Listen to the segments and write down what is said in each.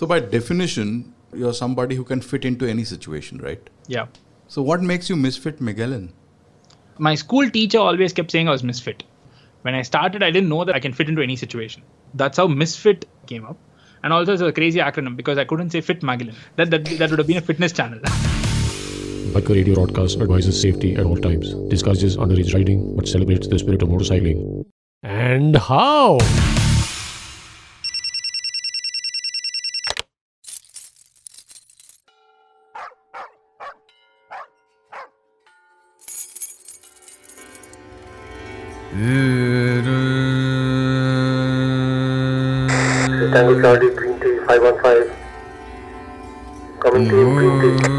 So by definition, you're somebody who can fit into any situation, right? Yeah. So what makes you Misfit Magellan? My school teacher always kept saying I was misfit. When I started, I didn't know that I can fit into any situation. That's how misfit came up. And also it's a crazy acronym because I couldn't say Fit Magellan. That would have been a fitness channel. Biker Radio Podcast advises safety at all times, discourages underage riding, but celebrates the spirit of motorcycling. And how? Tango Charlie, Green Tea, 515. Coming to you, Green Tea.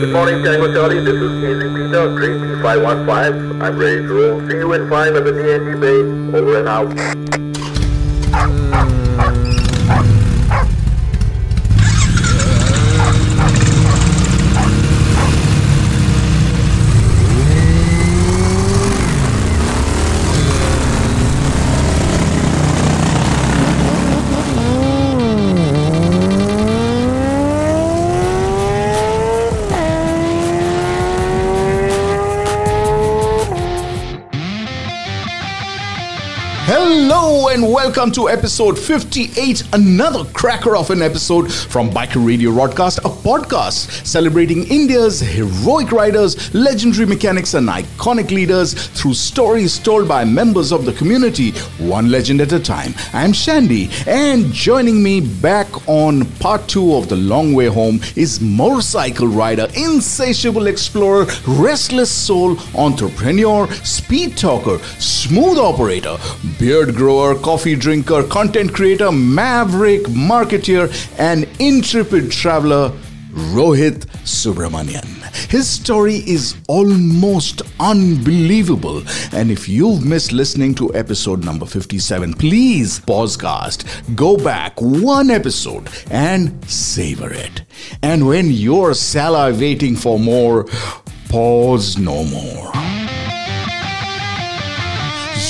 Good morning, Tango Charlie. This is Casey Peter, Green Tea, 515. I'm ready to roll. See you in 5 at the DND Bay. Over and out. Welcome to episode 58, another cracker of an episode from Biker Radio Podcast, a podcast celebrating India's heroic riders, legendary mechanics and iconic leaders through stories told by members of the community, one legend at a time. I'm Shandy, and joining me back on part 2 of The Long Way Home is motorcycle rider, insatiable explorer, restless soul, entrepreneur, speed talker, smooth operator, beard grower, coffee drinker, content creator, maverick, marketeer, and intrepid traveler, Rohit Subramanian. His story is almost unbelievable. And if you've missed listening to episode number 57, please pausecast, go back one episode and savor it. And when you're salivating for more, pause no more.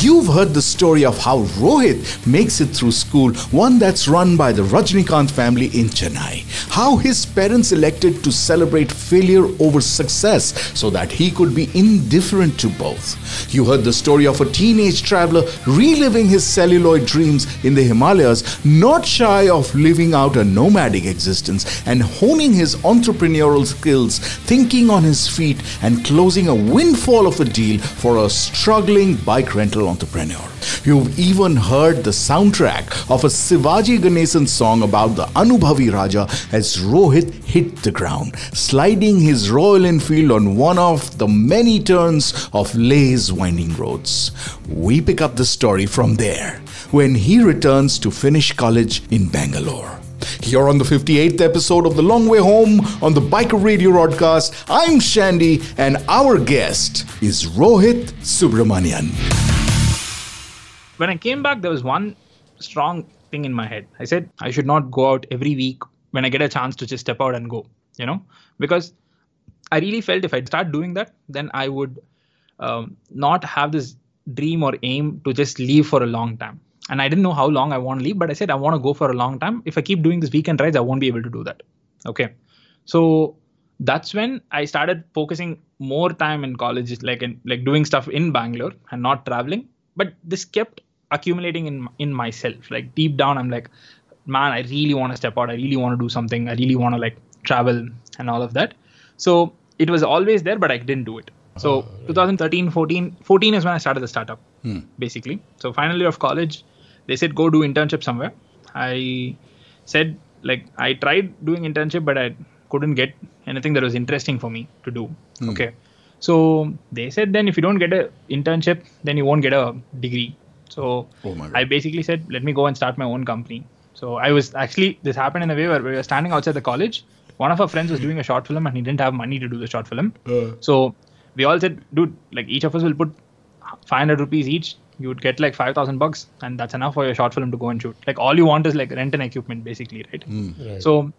You've heard the story of how Rohit makes it through school, one that's run by the Rajinikanth family in Chennai. How his parents elected to celebrate failure over success so that he could be indifferent to both. You heard the story of a teenage traveler reliving his celluloid dreams in the Himalayas, not shy of living out a nomadic existence and honing his entrepreneurial skills, thinking on his feet and closing a windfall of a deal for a struggling bike rental entrepreneur. You've even heard the soundtrack of a Shivaji Ganeshan song about the Anubhavi Raja as Rohit hit the ground, sliding his Royal Enfield on one of the many turns of Leh's winding roads. We pick up the story from there when he returns to finish college in Bangalore. Here on the 58th episode of The Long Way Home on the Biker Radio Podcast, I'm Shandy and our guest is Rohit Subramanian. When I came back, there was one strong thing in my head. I said, I should not go out every week when I get a chance to just step out and go, you know, because I really felt if I start doing that, then I would not have this dream or aim to just leave for a long time. And I didn't know how long I want to leave, but I said, I want to go for a long time. If I keep doing this weekend rides, I won't be able to do that. Okay. So that's when I started focusing more time in college, like doing stuff in Bangalore and not traveling. But this kept accumulating in myself. Like deep down, I'm like, man, I really want to step out. I really want to do something. I really want to like travel and all of that. So it was always there, but I didn't do it. So 2013, 14 is when I started the startup, basically. So final year of college, they said, go do internship somewhere. I said, like, I tried doing internship, but I couldn't get anything that was interesting for me to do. Okay. So they said, then if you don't get an internship, then you won't get a degree. So I basically said, let me go and start my own company. So I was actually, this happened in a way where we were standing outside the college. One of our friends was doing a short film and he didn't have money to do the short film. So we all said, dude, like each of us will put 500 rupees each. You would get like 5,000 bucks and that's enough for your short film to go and shoot. Like all you want is like rent and equipment basically, right? Right. So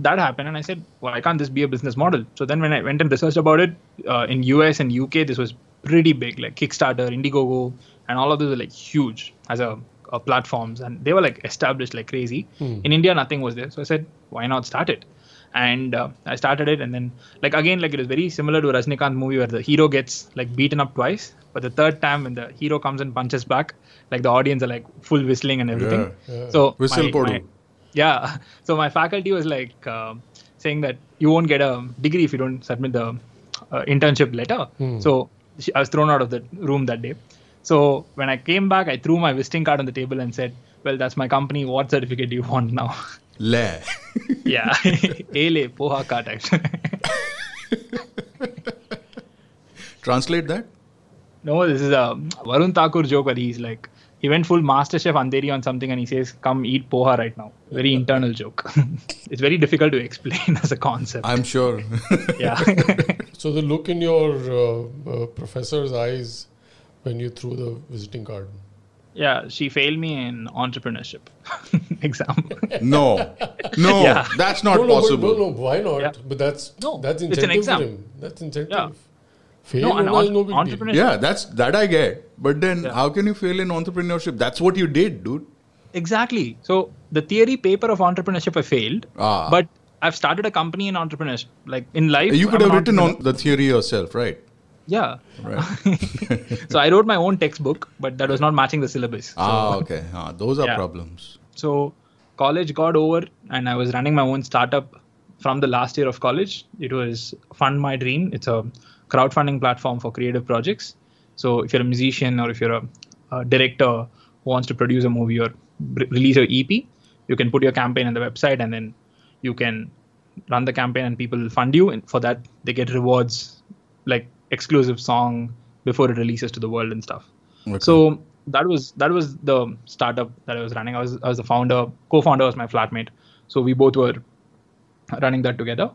that happened and I said, why can't this be a business model? So then when I went and researched about it, in US and UK, this was pretty big, like Kickstarter, Indiegogo, and all of those were like huge as a platforms, and they were like established like crazy. In India, nothing was there. So I said, why not start it? And I started it, and then like again, like it is very similar to a Rajinikanth movie where the hero gets like beaten up twice, but the third time when the hero comes and punches back, like the audience are like full whistling and everything. So my faculty was like saying that you won't get a degree if you don't submit the internship letter. So I was thrown out of the room that day. So when I came back, I threw my visiting card on the table and said, well, that's my company. What certificate do you want now? Le. Yeah. Ele poha ka type. Translate that? No, this is a Varun Thakur joke where he's like, he went full MasterChef Andheri on something and he says, come eat poha right now. Very internal joke. It's very difficult to explain as a concept. I'm sure. Yeah. So the look in your professor's eyes when you threw the visiting card. Yeah, she failed me in entrepreneurship exam. No, yeah. That's not possible. No, why not? Yeah. But that's incentive. It's an exam. That's incentive. Yeah. Fail no big entrepreneurship. Yeah, that I get. But then how can you fail in entrepreneurship? That's what you did, dude. Exactly. So the theory paper of entrepreneurship, I failed. But I've started a company in entrepreneurship. Like in life. You could have written on the theory yourself, right? Yeah. Right. So I wrote my own textbook, but that was not matching the syllabus. So. Okay. Those are problems. So college got over and I was running my own startup from the last year of college. It was Fund My Dream. It's a crowdfunding platform for creative projects. So if you're a musician or if you're a director who wants to produce a movie or release an EP, you can put your campaign on the website and then you can run the campaign and people will fund you. And for that, they get rewards like exclusive song before it releases to the world and stuff. Okay. So that was the startup that I was running. I was the founder. Co-founder was my flatmate. So we both were running that together.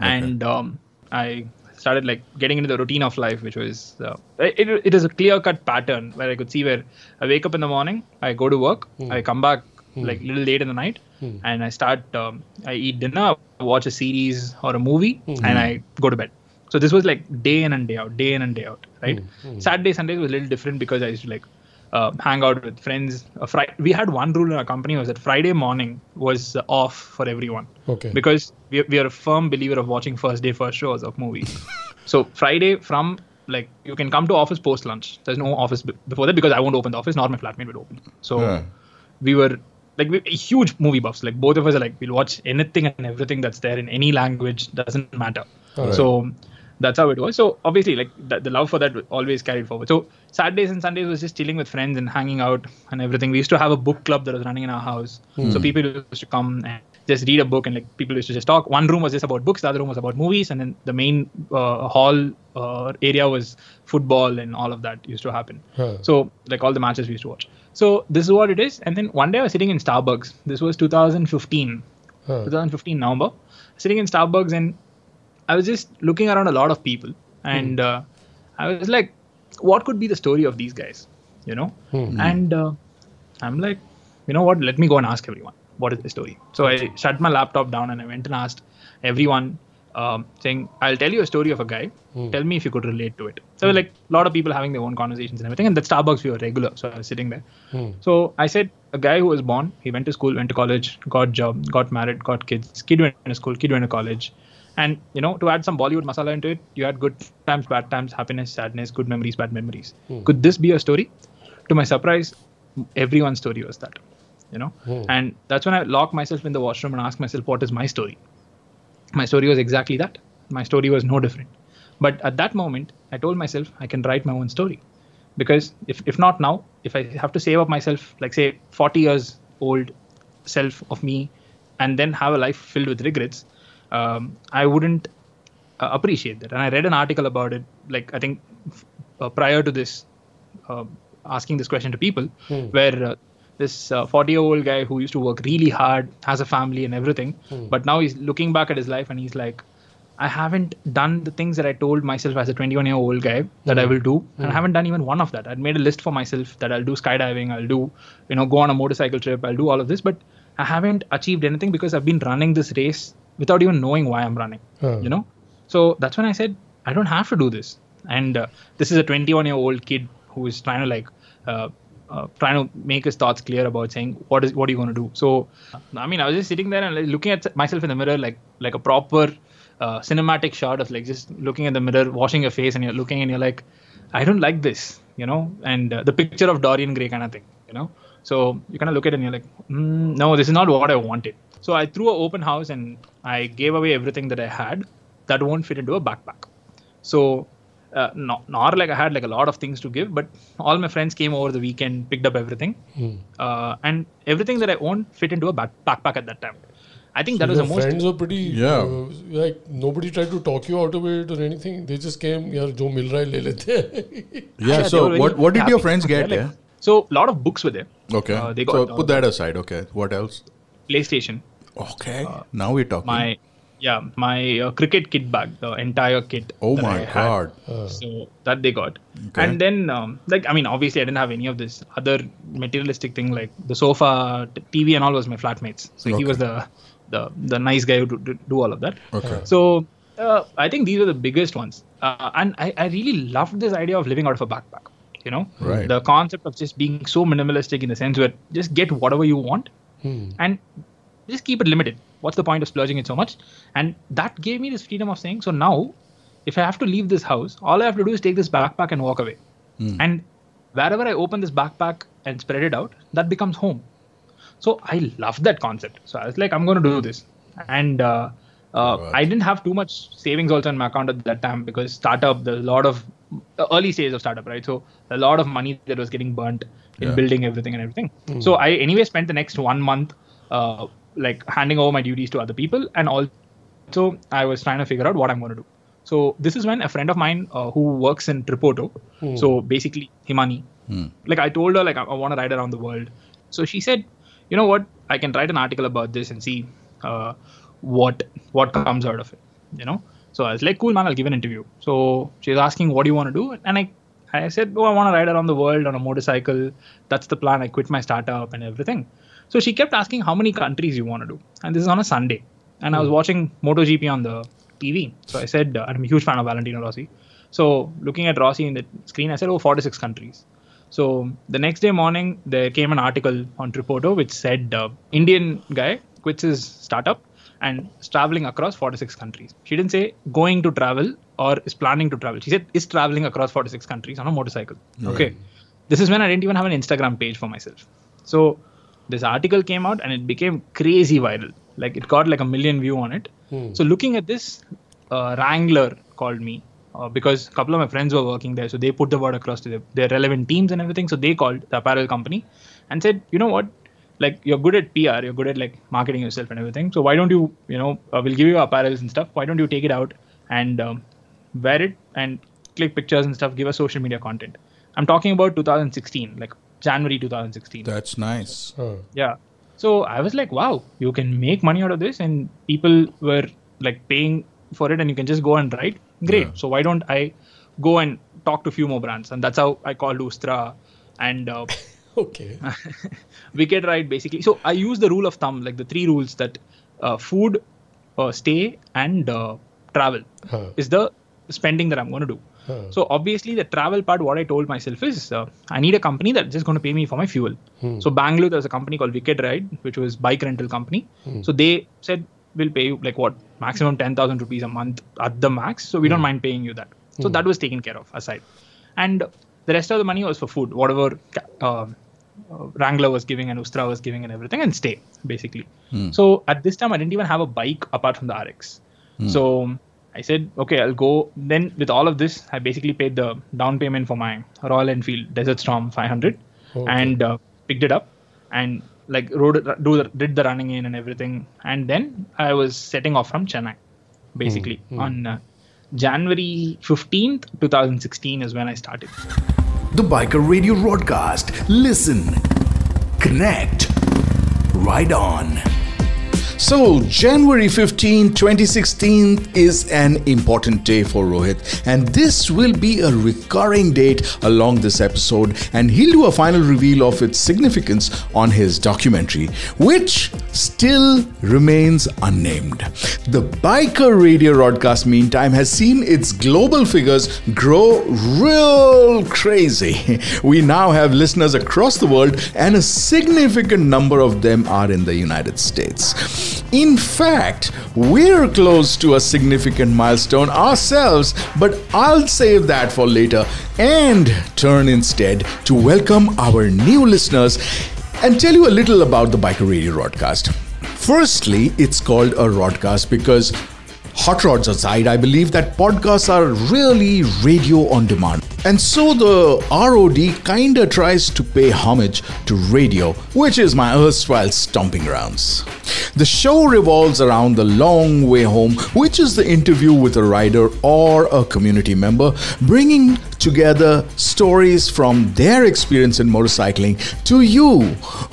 Okay. And I started like getting into the routine of life, which was it is a clear-cut pattern where I could see where I wake up in the morning, I go to work, I come back like a little late in the night, and I start. I eat dinner, I watch a series or a movie, and I go to bed. So this was like day in and day out, right? Saturday, Sunday was a little different because I used to like hang out with friends. We had one rule in our company was that Friday morning was off for everyone. Okay. Because we are a firm believer of watching first day, first shows of movies. So Friday from like, you can come to office post lunch. There's no office before that because I won't open the office, not my flatmate would open. So we were like huge movie buffs. Like both of us are like, we'll watch anything and everything that's there in any language, doesn't matter. Right. So that's how it was. So obviously, like the love for that always carried forward. So Saturdays and Sundays was just chilling with friends and hanging out and everything. We used to have a book club that was running in our house. So people used to come and just read a book and like people used to just talk. One room was just about books. The other room was about movies. And then the main hall area was football and all of that used to happen. Huh. So like all the matches we used to watch. So this is what it is. And then one day I was sitting in Starbucks. This was 2015 November. Sitting in Starbucks and I was just looking around a lot of people and I was like, what could be the story of these guys, you know? And I'm like, you know what, let me go and ask everyone, what is the story? So I shut my laptop down and I went and asked everyone saying, I'll tell you a story of a guy. Tell me if you could relate to it. So like a lot of people having their own conversations and everything. And at Starbucks, we were regular. So I was sitting there. So I said, a guy who was born, he went to school, went to college, got job, got married, got kids. Kid went to school, kid went to college. And, you know, to add some Bollywood masala into it, you had good times, bad times, happiness, sadness, good memories, bad memories. Could this be a story? To my surprise, everyone's story was that, you know. And that's when I locked myself in the washroom and asked myself, what is my story? My story was exactly that. My story was no different. But at that moment, I told myself I can write my own story. Because if not now, if I have to save up myself, like say 40 years old self of me, and then have a life filled with regrets, I wouldn't appreciate that. And I read an article about it, like I think prior to this, asking this question to people, where this 40-year-old guy who used to work really hard, has a family and everything, but now he's looking back at his life and he's like, I haven't done the things that I told myself as a 21-year-old guy that I will do, and I haven't done even one of that. I'd made a list for myself that I'll do skydiving, I'll do, you know, go on a motorcycle trip, I'll do all of this, but I haven't achieved anything because I've been running this race without even knowing why I'm running, you know? So that's when I said, I don't have to do this. And this is a 21-year-old kid who is trying to like trying to make his thoughts clear about saying what are you going to do. So, I mean, I was just sitting there and like, looking at myself in the mirror, like a proper cinematic shot of like just looking at the mirror, washing your face, and you're looking and you're like, I don't like this, you know. And the picture of Dorian Gray kind of thing, you know. So you kind of look at it and you're like, no, this is not what I wanted. So I threw an open house and I gave away everything that I had that won't fit into a backpack. So. Nor like I had like a lot of things to give, but all my friends came over the weekend, picked up everything, and everything that I owned fit into a backpack at that time. I think so that was the most. Friends were pretty, like nobody tried to talk you out of it or anything. They just came, jo mil raha hai le lete hain. Yeah. So really what did your friends get? Like, so a lot of books were there. Okay. They got, so put that aside. Okay. What else? PlayStation. Okay. Now we're talking. My cricket kit bag, the entire kit. Oh my God. So that they got. Okay. And then, obviously I didn't have any of this other materialistic thing, like the sofa, TV and all was my flatmates. So he was the nice guy who do all of that. Okay. So I think these were the biggest ones. And I really loved this idea of living out of a backpack, you know. Right. The concept of just being so minimalistic in the sense where just get whatever you want and just keep it limited. What's the point of splurging it so much? And that gave me this freedom of saying, so now, if I have to leave this house, all I have to do is take this backpack and walk away. And wherever I open this backpack and spread it out, that becomes home. So I loved that concept. So I was like, I'm going to do this. And I didn't have too much savings also in my account at that time because startup, there's a lot of early stages of startup, right? So a lot of money that was getting burnt in building everything and everything. So I anyway spent the next 1 month like handing over my duties to other people, and also I was trying to figure out what I'm going to do. So this is when a friend of mine who works in Tripoto, so basically Himani, like I told her like I want to ride around the world. So she said, you know what, I can write an article about this and see what comes out of it, you know. So I was like, cool man, I'll give an interview. So she's asking, what do you want to do? And I said, oh, I want to ride around the world on a motorcycle. That's the plan. I quit my startup and everything. So she kept asking how many countries you want to do. And this is on a Sunday. And I was watching MotoGP on the TV. So I said, I'm a huge fan of Valentino Rossi. So looking at Rossi in the screen, I said, 46 countries. So the next day morning, there came an article on Tripoto which said, Indian guy quits his startup and is traveling across 46 countries. She didn't say going to travel or is planning to travel. She said, is traveling across 46 countries on a motorcycle. Right. Okay. This is when I didn't even have an Instagram page for myself. So this article came out and it became crazy viral. Like it got like 1 million view on it. So looking at this, Wrangler called me because a couple of my friends were working there. So they put the word across to their relevant teams and everything. So they called the apparel company and said, you know what, like you're good at PR, you're good at like marketing yourself and everything. So why don't you, we'll give you apparels and stuff. Why don't you take it out and wear it and click pictures and stuff. Give us social media content. I'm talking about 2016, like January 2016. That's nice. Yeah. So I was like, wow, you can make money out of this. And people were like paying for it and you can just go and write. Great. Yeah. So why don't I go and talk to a few more brands? And that's how I called Ustra and okay. Wicked Ride basically. So I use the rule of thumb, like the three rules that food, stay and travel is the spending that I'm going to do. So obviously the travel part, what I told myself is I need a company that's just going to pay me for my fuel. So Bangalore, there was a company called Wicked Ride, which was bike rental company. So they said, we'll pay you like what, maximum 10,000 rupees a month at the max. So we don't mind paying you that. So that was taken care of aside. And the rest of the money was for food, whatever Wrangler was giving and Ustra was giving and everything, and stay basically. So at this time, I didn't even have a bike apart from the RX. So I said, okay, I'll go. Then with all of this, I basically paid the down payment for my Royal Enfield Desert Storm 500 and picked it up and like did the running in and everything. And then I was setting off from Chennai basically on January 15th, 2016 is when I started. The Biker Radio Broadcast. Listen, connect, ride on. So, January 15, 2016 is an important day for Rohit, and this will be a recurring date along this episode, and he'll do a final reveal of its significance on his documentary, which still remains unnamed. The Biker Radio Podcast, meantime, has seen its global figures grow real crazy. We now have listeners across the world, and a significant number of them are in the United States. In fact, we're close to a significant milestone ourselves, but I'll save that for later and turn instead to welcome our new listeners and tell you a little about the Biker Radio Podcast. Firstly, it's called a rodcast because, hot rods aside, I believe that podcasts are really radio on demand. And so the ROD kinda tries to pay homage to radio, which is my erstwhile stomping grounds. The show revolves around The Long Way Home, which is the interview with a rider or a community member, bringing together stories from their experience in motorcycling to you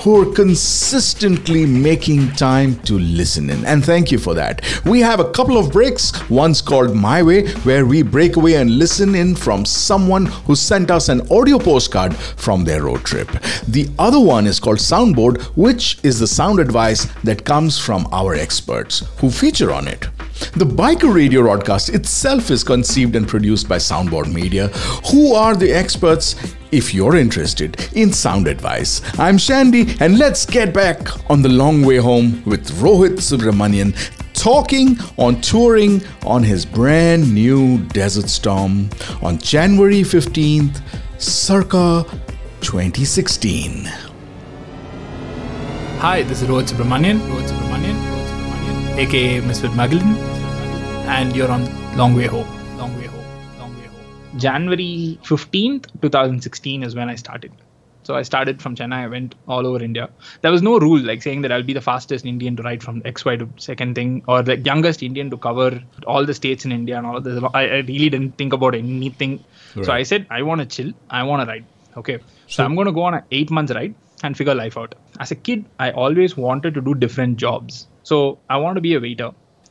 who are consistently making time to listen in. And thank you for that. We have a couple of breaks. One's called My Way, where we break away and listen in from someone who sent us an audio postcard from their road trip. The other one is called Soundboard, which is the sound advice that comes from our experts who feature on it. The Biker Radio Podcast itself is conceived and produced by Soundboard Media, who are the experts, if you're interested, in sound advice. I'm Shandy, and let's get back on The Long Way Home with Rohit Subramanian, talking on touring on his brand new Desert Storm on January 15th, circa 2016. Hi, this is Rohit Subramanian, aka Misfit Magellan, and you're on Long Way Home. January 15th, 2016 is when I started. So I started from Chennai, I went all over India. There was no rule like saying that I'll be the fastest Indian to ride from XY to second thing, or the youngest Indian to cover all the states in India and all of this. I really didn't think about anything. Right. So I said, I want to chill, I want to ride. Okay, so I'm going to go on an 8-month ride and figure life out. As a kid, I always wanted to do different jobs. So I wanted to be a waiter,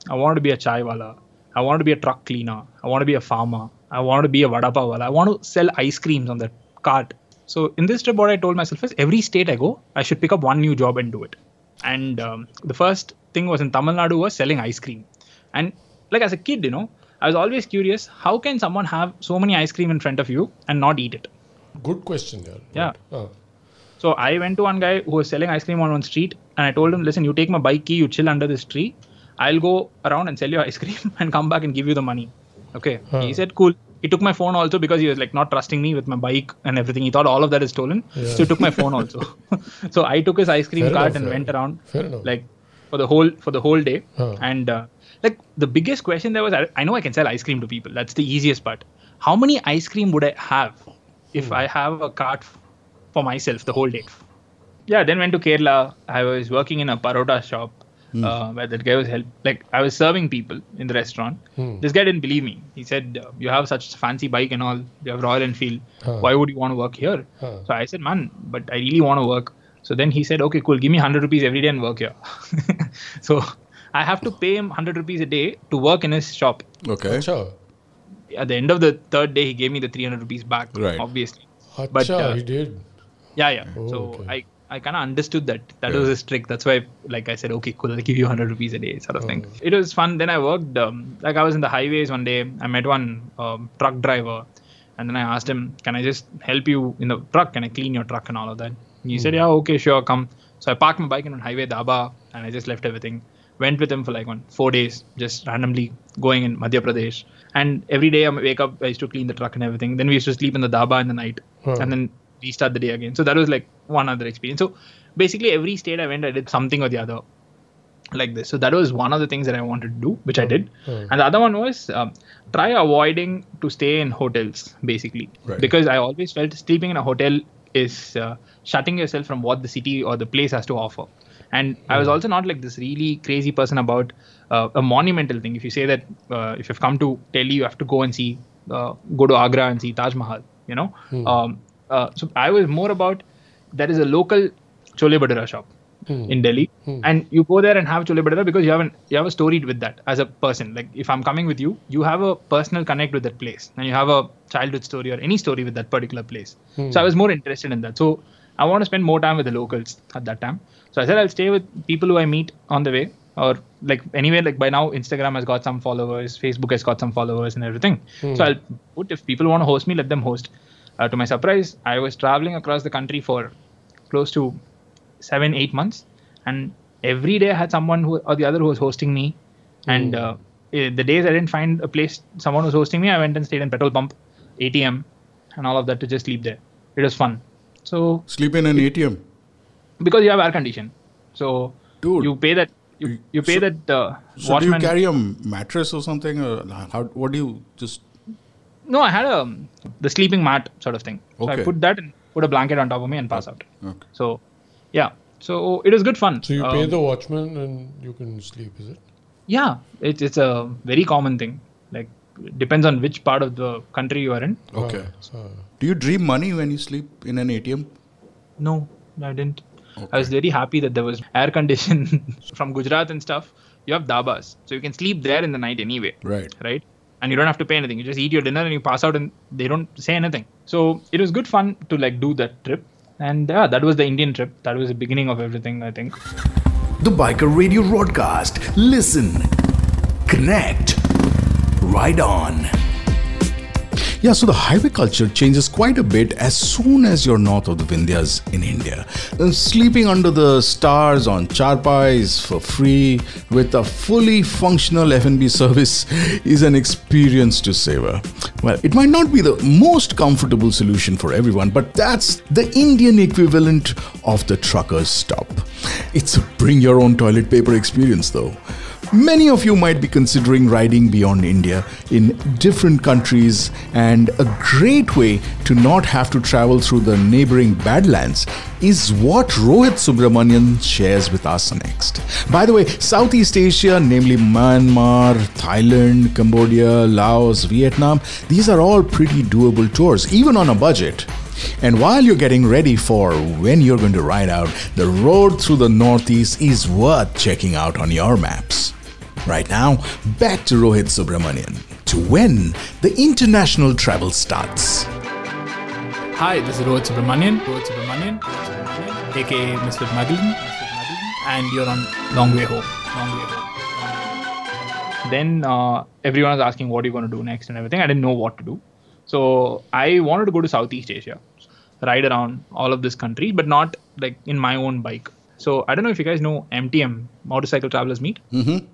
I wanted to be a chaiwala, I wanted to be a truck cleaner, I wanted to be a farmer, I wanted to be a vadapawala, I want to sell ice creams on the cart. So in this trip, what I told myself is every state I go, I should pick up one new job and do it. And the first thing was in Tamil Nadu was selling ice cream. And like as a kid, you know, I was always curious, how can someone have so many ice cream in front of you and not eat it? Good question. Yeah. Oh. So I went to one guy who was selling ice cream on one street and I told him, listen, you take my bike key, you chill under this tree. I'll go around and sell you ice cream and come back and give you the money. Okay. Huh. He said, cool. He took my phone also because he was like not trusting me with my bike and everything. He thought all of that is stolen. Yeah. So he took my phone also. So I took his ice cream cart and went around like for the whole day. Huh. And like the biggest question there was, I know I can sell ice cream to people. That's the easiest part. How many ice cream would I have if I have a cart for myself the whole day? Yeah. Then went to Kerala. I was working in a parota shop where that guy was I was serving people in the restaurant. This guy didn't believe me. He said, you have such fancy bike and all, you have Royal Enfield, why would you want to work here? So I said, man, but I really want to work. So then he said, okay, cool, give me 100 rupees every day and work here. So I have to pay him 100 rupees a day to work in his shop. Okay. Achha. At the end of the third day, he gave me the 300 rupees back, right, obviously. Achha, but he did. Yeah. Oh, so okay. I kind of understood that was his trick. That's why, like I said, okay, cool, I'll give you 100 rupees a day sort of thing. It was fun. Then I worked, I was in the highways one day. I met one truck driver and then I asked him, can I just help you in the truck? Can I clean your truck and all of that? And he said, yeah, okay, sure, come. So I parked my bike in on highway Daba and I just left everything. Went with him for 4 days, just randomly going in Madhya Pradesh. And every day I wake up, I used to clean the truck and everything. Then we used to sleep in the Daba in the night. And then restart the day again. So that was one other experience. So basically every state I went, I did something or the other like this. So that was one of the things that I wanted to do, which I did. And the other one was try avoiding to stay in hotels, basically. Right. Because I always felt sleeping in a hotel is shutting yourself from what the city or the place has to offer. And I was also not this really crazy person about a monumental thing. If you say that if you've come to Delhi, you have to go and see, go to Agra and see Taj Mahal, you know. So I was more about, there is a local Chole Bhatura shop. in Delhi, and you go there and have chole bhatura because you have a story with that as a person. Like if I'm coming with you, you have a personal connect with that place, and you have a childhood story or any story with that particular place. So I was more interested in that. So I want to spend more time with the locals at that time. So I said I'll stay with people who I meet on the way, or like anyway, like by now Instagram has got some followers, Facebook has got some followers and everything. So I'll put, if people want to host me, let them host. To my surprise, I was traveling across the country for close to 7-8 months, and every day I had someone who or the other who was hosting me. And the days I didn't find a place someone was hosting me, I went and stayed in petrol pump, ATM and all of that to just sleep there. It was fun. So sleep in an ATM because you have air condition. So dude, you pay that you pay so, that so watchman. Do you carry a mattress or something, or how, what do you just? No, I had the sleeping mat sort of thing. Okay. So I put that and put a blanket on top of me and pass out. Okay. So yeah, so it was good fun. So you pay the watchman and you can sleep, is it? Yeah, it's a very common thing. Like it depends on which part of the country you are in. Okay. Do you dream money when you sleep in an ATM? No, I didn't. Okay. I was very happy that there was air condition. From Gujarat and stuff, you have dabas, so you can sleep there in the night anyway. Right. Right. And you don't have to pay anything. You just eat your dinner and you pass out, and they don't say anything. So it was good fun to like do that trip. And yeah, that was the Indian trip. That was the beginning of everything, I think. The Biker Radio Broadcast. Listen, connect, ride on. Yeah, so the highway culture changes quite a bit as soon as you're north of the Vindhyas in India. Sleeping under the stars on charpais for free with a fully functional F&B service is an experience to savor. Well, it might not be the most comfortable solution for everyone, but that's the Indian equivalent of the trucker's stop. It's a bring your own toilet paper experience though. Many of you might be considering riding beyond India in different countries, and a great way to not have to travel through the neighboring badlands is what Rohit Subramanian shares with us next. By the way, Southeast Asia, namely Myanmar, Thailand, Cambodia, Laos, Vietnam, these are all pretty doable tours, even on a budget. And while you're getting ready for when you're going to ride out, the road through the Northeast is worth checking out on your maps. Right now, back to Rohit Subramanian to when the international travel starts. Hi, this is Rohit Subramanian, aka Misfit Magellan, and you're on Long Way Home. Then everyone was asking what you're going to do next and everything. I didn't know what to do. So I wanted to go to Southeast Asia, ride around all of this country, but not like in my own bike. So I don't know if you guys know MTM, Motorcycle Travelers Meet. Mm-hmm.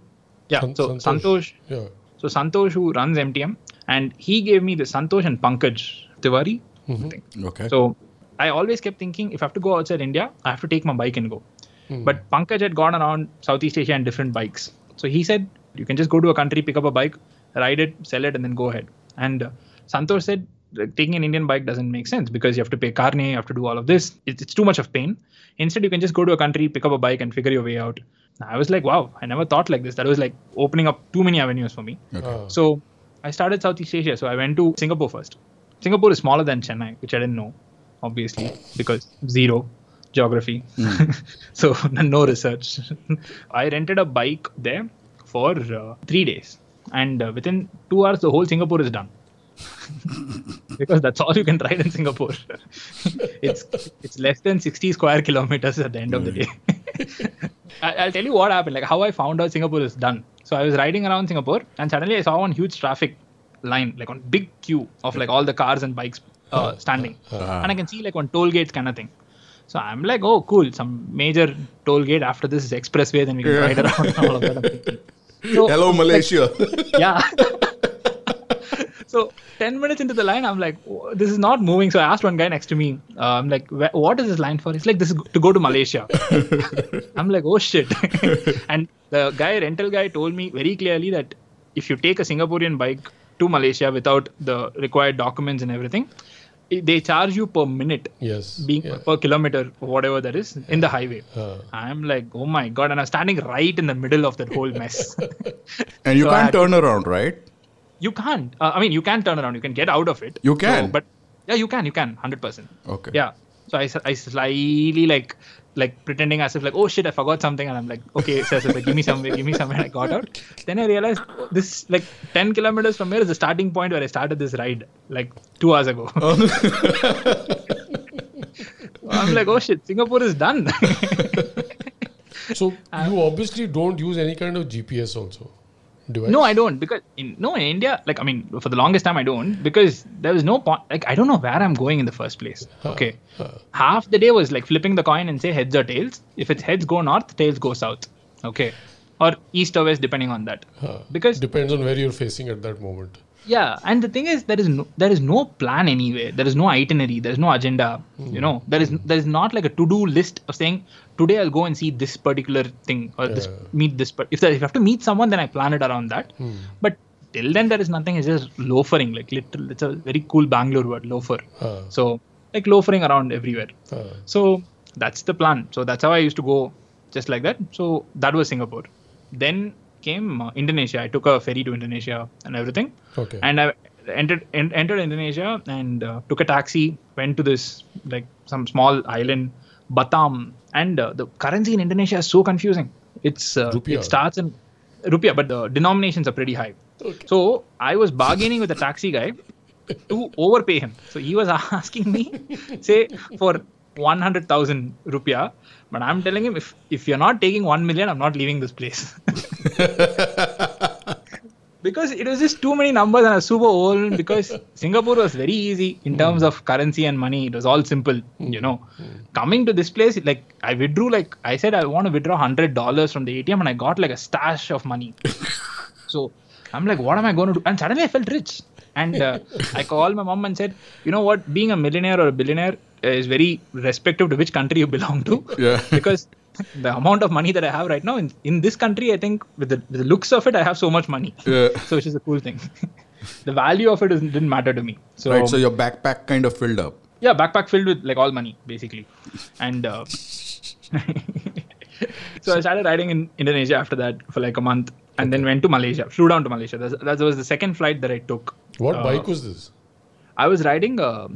Yeah. So Santosh. Yeah. So Santosh, who runs MTM, and he gave me the Santosh and Pankaj Tiwari thing. Okay. So I always kept thinking, if I have to go outside India, I have to take my bike and go. But Pankaj had gone around Southeast Asia and different bikes. So he said, you can just go to a country, pick up a bike, ride it, sell it, and then go ahead. And Santosh said, taking an Indian bike doesn't make sense because you have to pay carne, you have to do all of this. It's too much of pain. Instead, you can just go to a country, pick up a bike and figure your way out. I was like, wow, I never thought like this. That was like opening up too many avenues for me. Okay. So I started Southeast Asia. So I went to Singapore first. Singapore is smaller than Chennai, which I didn't know, obviously, because zero geography. So no research. I rented a bike there for 3 days. And within 2 hours, the whole Singapore is done. Because that's all you can ride in Singapore. It's less than 60 square kilometers at the end of the day. I'll tell you what happened, like how I found out Singapore is done. So I was riding around Singapore and suddenly I saw one huge traffic line, like on big queue of like all the cars and bikes standing. And I can see like on toll gates kind of thing. So I'm like, oh cool, some major toll gate, after this is expressway, then we can ride around and all of that. So, hello Malaysia. Like, yeah. So 10 minutes into the line, I'm like, oh, this is not moving. So I asked one guy next to me, I'm like, what is this line for? He's like, this is to go to Malaysia. I'm like, oh shit. And the rental guy told me very clearly that if you take a Singaporean bike to Malaysia without the required documents and everything, they charge you per minute, per kilometer, whatever that is, in the highway. I'm like, oh my God. And I'm standing right in the middle of that whole mess. And you so can't turn around, right? You can't. I mean, you can turn around. You can get out of it. You can. So, but yeah, you can. 100%. Okay. Yeah. So I slightly like like pretending as if like, oh shit, I forgot something. And I'm like, okay, sir, give me somewhere. I got out. Then I realized this, like 10 kilometers from here is the starting point where I started this ride like 2 hours ago. I'm like, oh shit, Singapore is done. So you obviously don't use any kind of GPS also. Device? No, I don't, because in India, like, I mean, for the longest time I don't, because there was no point. Like, I don't know where I'm going in the first place. Okay. Half the day was like flipping the coin and say heads or tails. If it's heads, go north, tails, go south. Okay. Or east or west, depending on that. Because depends on where you're facing at that moment. Yeah. And the thing is, there is no plan anywhere. There is no itinerary. There is no agenda. You know, there is not like a to-do list of saying, today I'll go and see this particular thing or this, meet this. If I have to meet someone, then I plan it around that. But till then, there is nothing. It's just loafering. Like, literally, it's a very cool Bangalore word, loafer. So, like, loafering around everywhere. So, that's the plan. So, that's how I used to go, just like that. So, that was Singapore. Then came Indonesia. I took a ferry to Indonesia and everything. Okay. And I entered Indonesia and took a taxi, went to this, like, some small island, Batam. And the currency in Indonesia is so confusing. It's it starts in rupiah, but the denominations are pretty high. Okay. So I was bargaining with a taxi guy to overpay him. So he was asking me, say, for 100,000 rupiah. But I'm telling him, if you're not taking 1 million, I'm not leaving this place. Because it was just too many numbers and I was super old, because Singapore was very easy in terms of currency and money. It was all simple, you know. Coming to this place, like, I withdrew, like, I said I want to withdraw $100 from the ATM and I got like a stash of money. So I'm like, what am I going to do? And suddenly I felt rich. And I called my mom and said, you know what, being a millionaire or a billionaire is very respective to which country you belong to. Yeah. Because the amount of money that I have right now in this country, I think with the looks of it, I have so much money. Yeah. So which is a cool thing. The value of it didn't matter to me. So, right. So your backpack kind of filled up. Yeah, backpack filled with like all money basically. And so I started riding in Indonesia after that for like a month, and then went to Malaysia. Flew down to Malaysia. That was the second flight that I took. What bike was this? I was riding the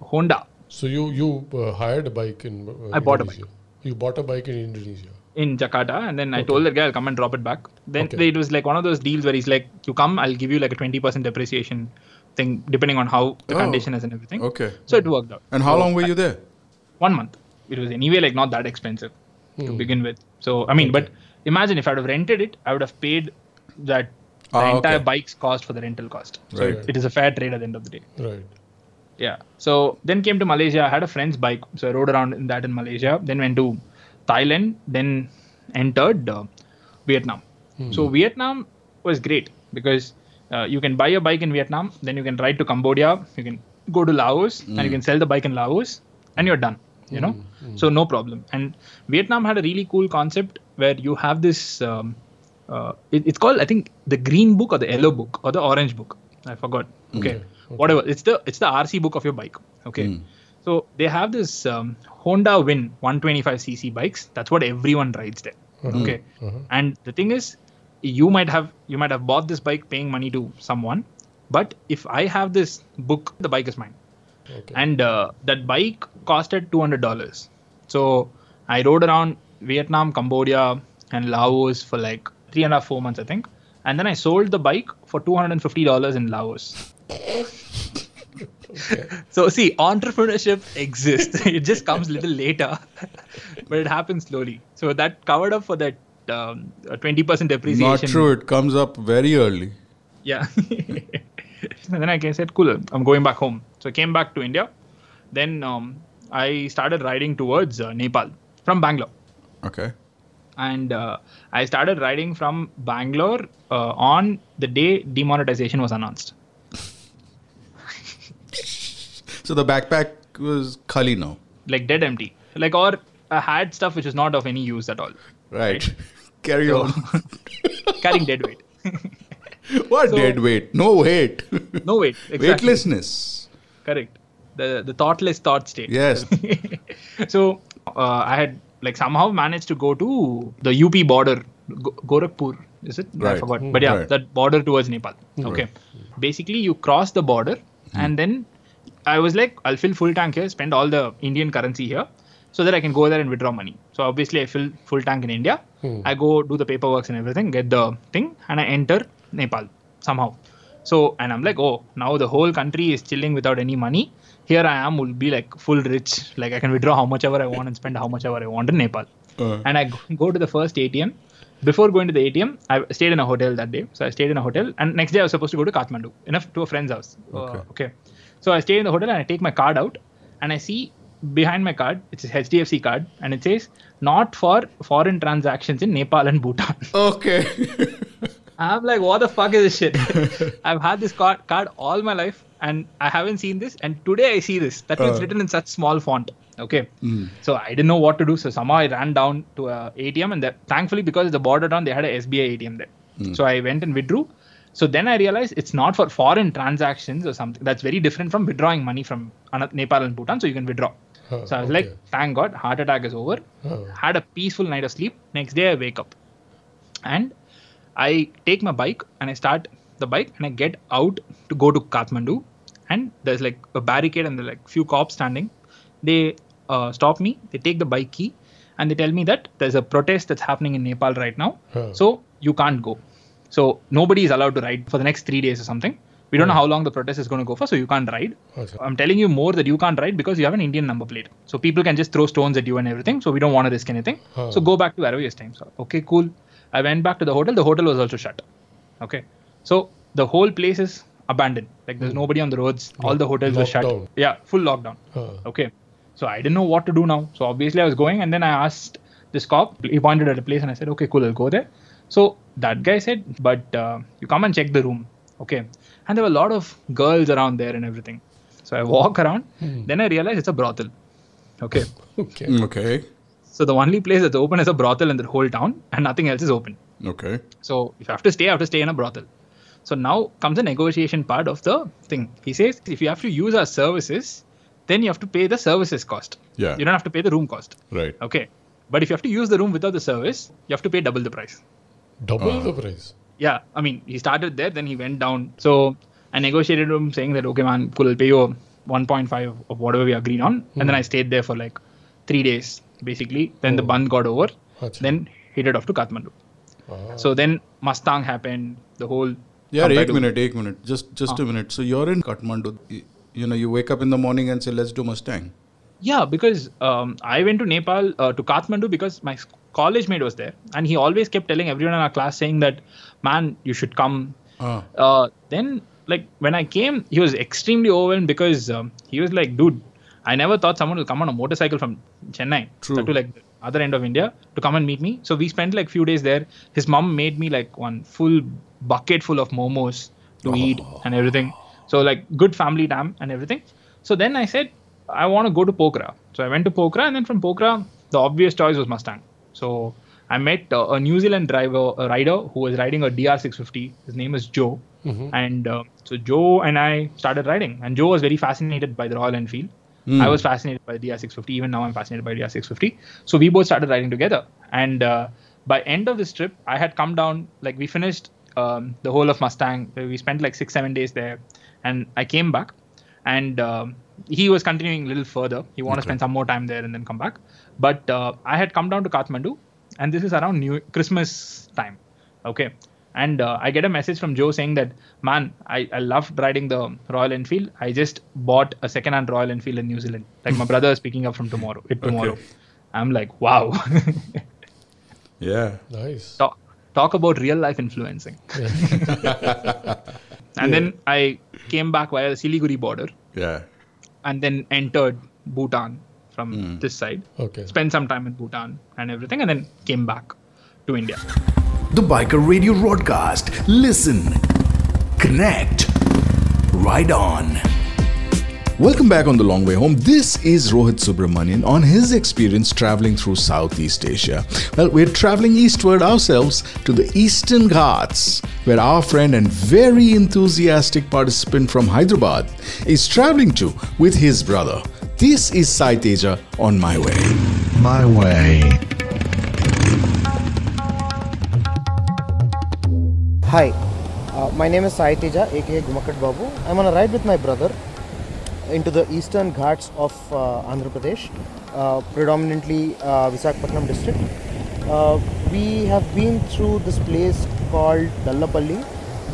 Honda. So you hired a bike in Indonesia. I bought a bike. You bought a bike in Indonesia? In Jakarta. And then I told that guy, I'll come and drop it back. Then it was like one of those deals where he's like, you come, I'll give you like a 20% depreciation thing, depending on how the condition is and everything. Okay. So it worked out. And how long were you there? 1 month. It was anyway like not that expensive to begin with. So, I mean, but imagine if I would have rented it, I would have paid that the entire bike's cost for the rental cost. So it is a fair trade at the end of the day. Right. Yeah. So then came to Malaysia. I had a friend's bike. So I rode around in that in Malaysia. Then went to Thailand. Then entered Vietnam. So Vietnam was great because you can buy a bike in Vietnam. Then you can ride to Cambodia. You can go to Laos and you can sell the bike in Laos and you're done, you know. So no problem. And Vietnam had a really cool concept where you have this, it's called, I think, the green book or the yellow book or the orange book. I forgot. Okay. Mm. Okay. Whatever, it's the RC book of your bike. Okay, so they have this Honda Win 125cc bikes. That's what everyone rides there. Okay, and the thing is, you might have bought this bike paying money to someone, but if I have this book, the bike is mine. Okay. And that bike costed $200. So I rode around Vietnam, Cambodia, and Laos for like 3.5-4 months, I think, and then I sold the bike for $250 in Laos. Okay. So see, entrepreneurship exists. It just comes a little later, but it happens slowly. So that covered up for that 20% depreciation. Not true. It comes up very early. Yeah. And then I said, cool, I'm going back home. So I came back to India. Then I started riding towards Nepal from Bangalore. Okay. And I started riding from Bangalore on the day demonetization was announced. So the backpack was khali now. Like dead empty. Like, or I had stuff which was not of any use at all. Right. Carry on. Carrying dead weight. What dead weight? No weight. No weight. Exactly. Weightlessness. Correct. The thoughtless thought state. Yes. So I had like somehow managed to go to the UP border. Gorakhpur, is it? Right. I forgot. But yeah, that border towards Nepal. Okay. Right. Basically, you cross the border and then I was like, I'll fill full tank here, spend all the Indian currency here, so that I can go there and withdraw money. So obviously I fill full tank in India. I go do the paperwork and everything, get the thing, and I enter Nepal somehow. So, and I'm like, oh, now the whole country is chilling without any money. Here I am, will be like full rich. Like I can withdraw how much ever I want and spend how much ever I want in Nepal. And I go to the first ATM. Before going to the ATM, I stayed in a hotel that day. So I stayed in a hotel, and next day I was supposed to go to Kathmandu, to a friend's house. Okay. So I stayed in the hotel and I take my card out, and I see behind my card, it's a HDFC card, and it says not for foreign transactions in Nepal and Bhutan. Okay. I'm like, what the fuck is this shit? I've had this card all my life, and I haven't seen this. And today I see this. That was written in such small font. Okay. So I didn't know what to do. So somehow I ran down to an ATM. And thankfully, because it's a border town, they had a SBI ATM there. So I went and withdrew. So then I realized it's not for foreign transactions or something. That's very different from withdrawing money from Nepal and Bhutan. So you can withdraw. So I was like, thank God, heart attack is over. Had a peaceful night of sleep. Next day I wake up. And I take my bike and I start the bike and I get out to go to Kathmandu, and there's like a barricade and there are like few cops standing. They stop me, they take the bike key, and they tell me that there's a protest that's happening in Nepal right now. So you can't go. So nobody is allowed to ride for the next 3 days or something. We don't know how long the protest is going to go for, so you can't ride. I'm telling you more that you can't ride because you have an Indian number plate. So people can just throw stones at you and everything. So we don't want to risk anything. So go back to wherever you're staying. So, okay, cool. I went back to the hotel. The hotel was also shut. Okay. So the whole place is abandoned. Like there's nobody on the roads. All the hotels were shut. Yeah, full lockdown. Okay. So I didn't know what to do now. So obviously I was going, and then I asked this cop. He pointed at a place and I said, okay, cool, I'll go there. So that guy said, but you come and check the room. Okay. And there were a lot of girls around there and everything. So I walk around. Then I realized it's a brothel. Okay. Okay. So the only place that's open is a brothel in the whole town, and nothing else is open. Okay. So if you have to stay, I have to stay in a brothel. So now comes the negotiation part of the thing. He says, if you have to use our services, then you have to pay the services cost. Yeah. You don't have to pay the room cost. Right. Okay. But if you have to use the room without the service, you have to pay double the price. Double the price? Yeah. I mean, he started there, then he went down. So I negotiated with him saying that, okay, man, cool, I'll pay you 1.5 of whatever we agreed on. And then I stayed there for like 3 days. Basically, then the band got over, then headed off to Kathmandu. So then Mustang happened, the whole... Yeah, eight minute, just a minute. So you're in Kathmandu, you know, you wake up in the morning and say, let's do Mustang. Yeah, because I went to Nepal, to Kathmandu, because my college mate was there. And he always kept telling everyone in our class saying that, man, you should come. Then, like, when I came, he was extremely overwhelmed because he was like, dude, I never thought someone would come on a motorcycle from Chennai to like the other end of India to come and meet me. So we spent like few days there. His mom made me like one full bucket full of momos to eat and everything. So like good family time and everything. So then I said, I want to go to Pokhara. So I went to Pokhara, and then from Pokhara, the obvious choice was Mustang. So I met a New Zealand rider who was riding a DR650. His name is Joe. And so Joe and I started riding, and Joe was very fascinated by the Royal Enfield. I was fascinated by DR650. Even now I'm fascinated by DR650. So we both started riding together. And by end of this trip, I had come down, like we finished the whole of Mustang. We spent like 6-7 days there. And I came back, and he was continuing a little further. He wanted to spend some more time there and then come back. But I had come down to Kathmandu, and this is around Christmas time. Okay. And I get a message from Joe saying that, man, I loved riding the Royal Enfield. I just bought a second-hand Royal Enfield in New Zealand. Like, my brother is picking up from tomorrow. I'm like, wow. Yeah. Nice. Talk about real-life influencing. Yeah. And then I came back via the Siliguri border. Yeah. And then entered Bhutan from this side. Okay. Spent some time in Bhutan and everything, and then came back to India. The Biker Radio Broadcast. Listen, connect, ride on. Welcome back on The Long Way Home. This is Rohit Subramanian on his experience traveling through Southeast Asia. Well, we're traveling eastward ourselves to the Eastern Ghats, where our friend and very enthusiastic participant from Hyderabad is traveling to with his brother. This is Sai Teja on My Way. My Way. Hi, my name is Sai Teja, aka Gumakat Babu. I'm on a ride with my brother. into the eastern ghats of Andhra Pradesh, predominantly Visakhapatnam district. We have been through this place called Dallapalli,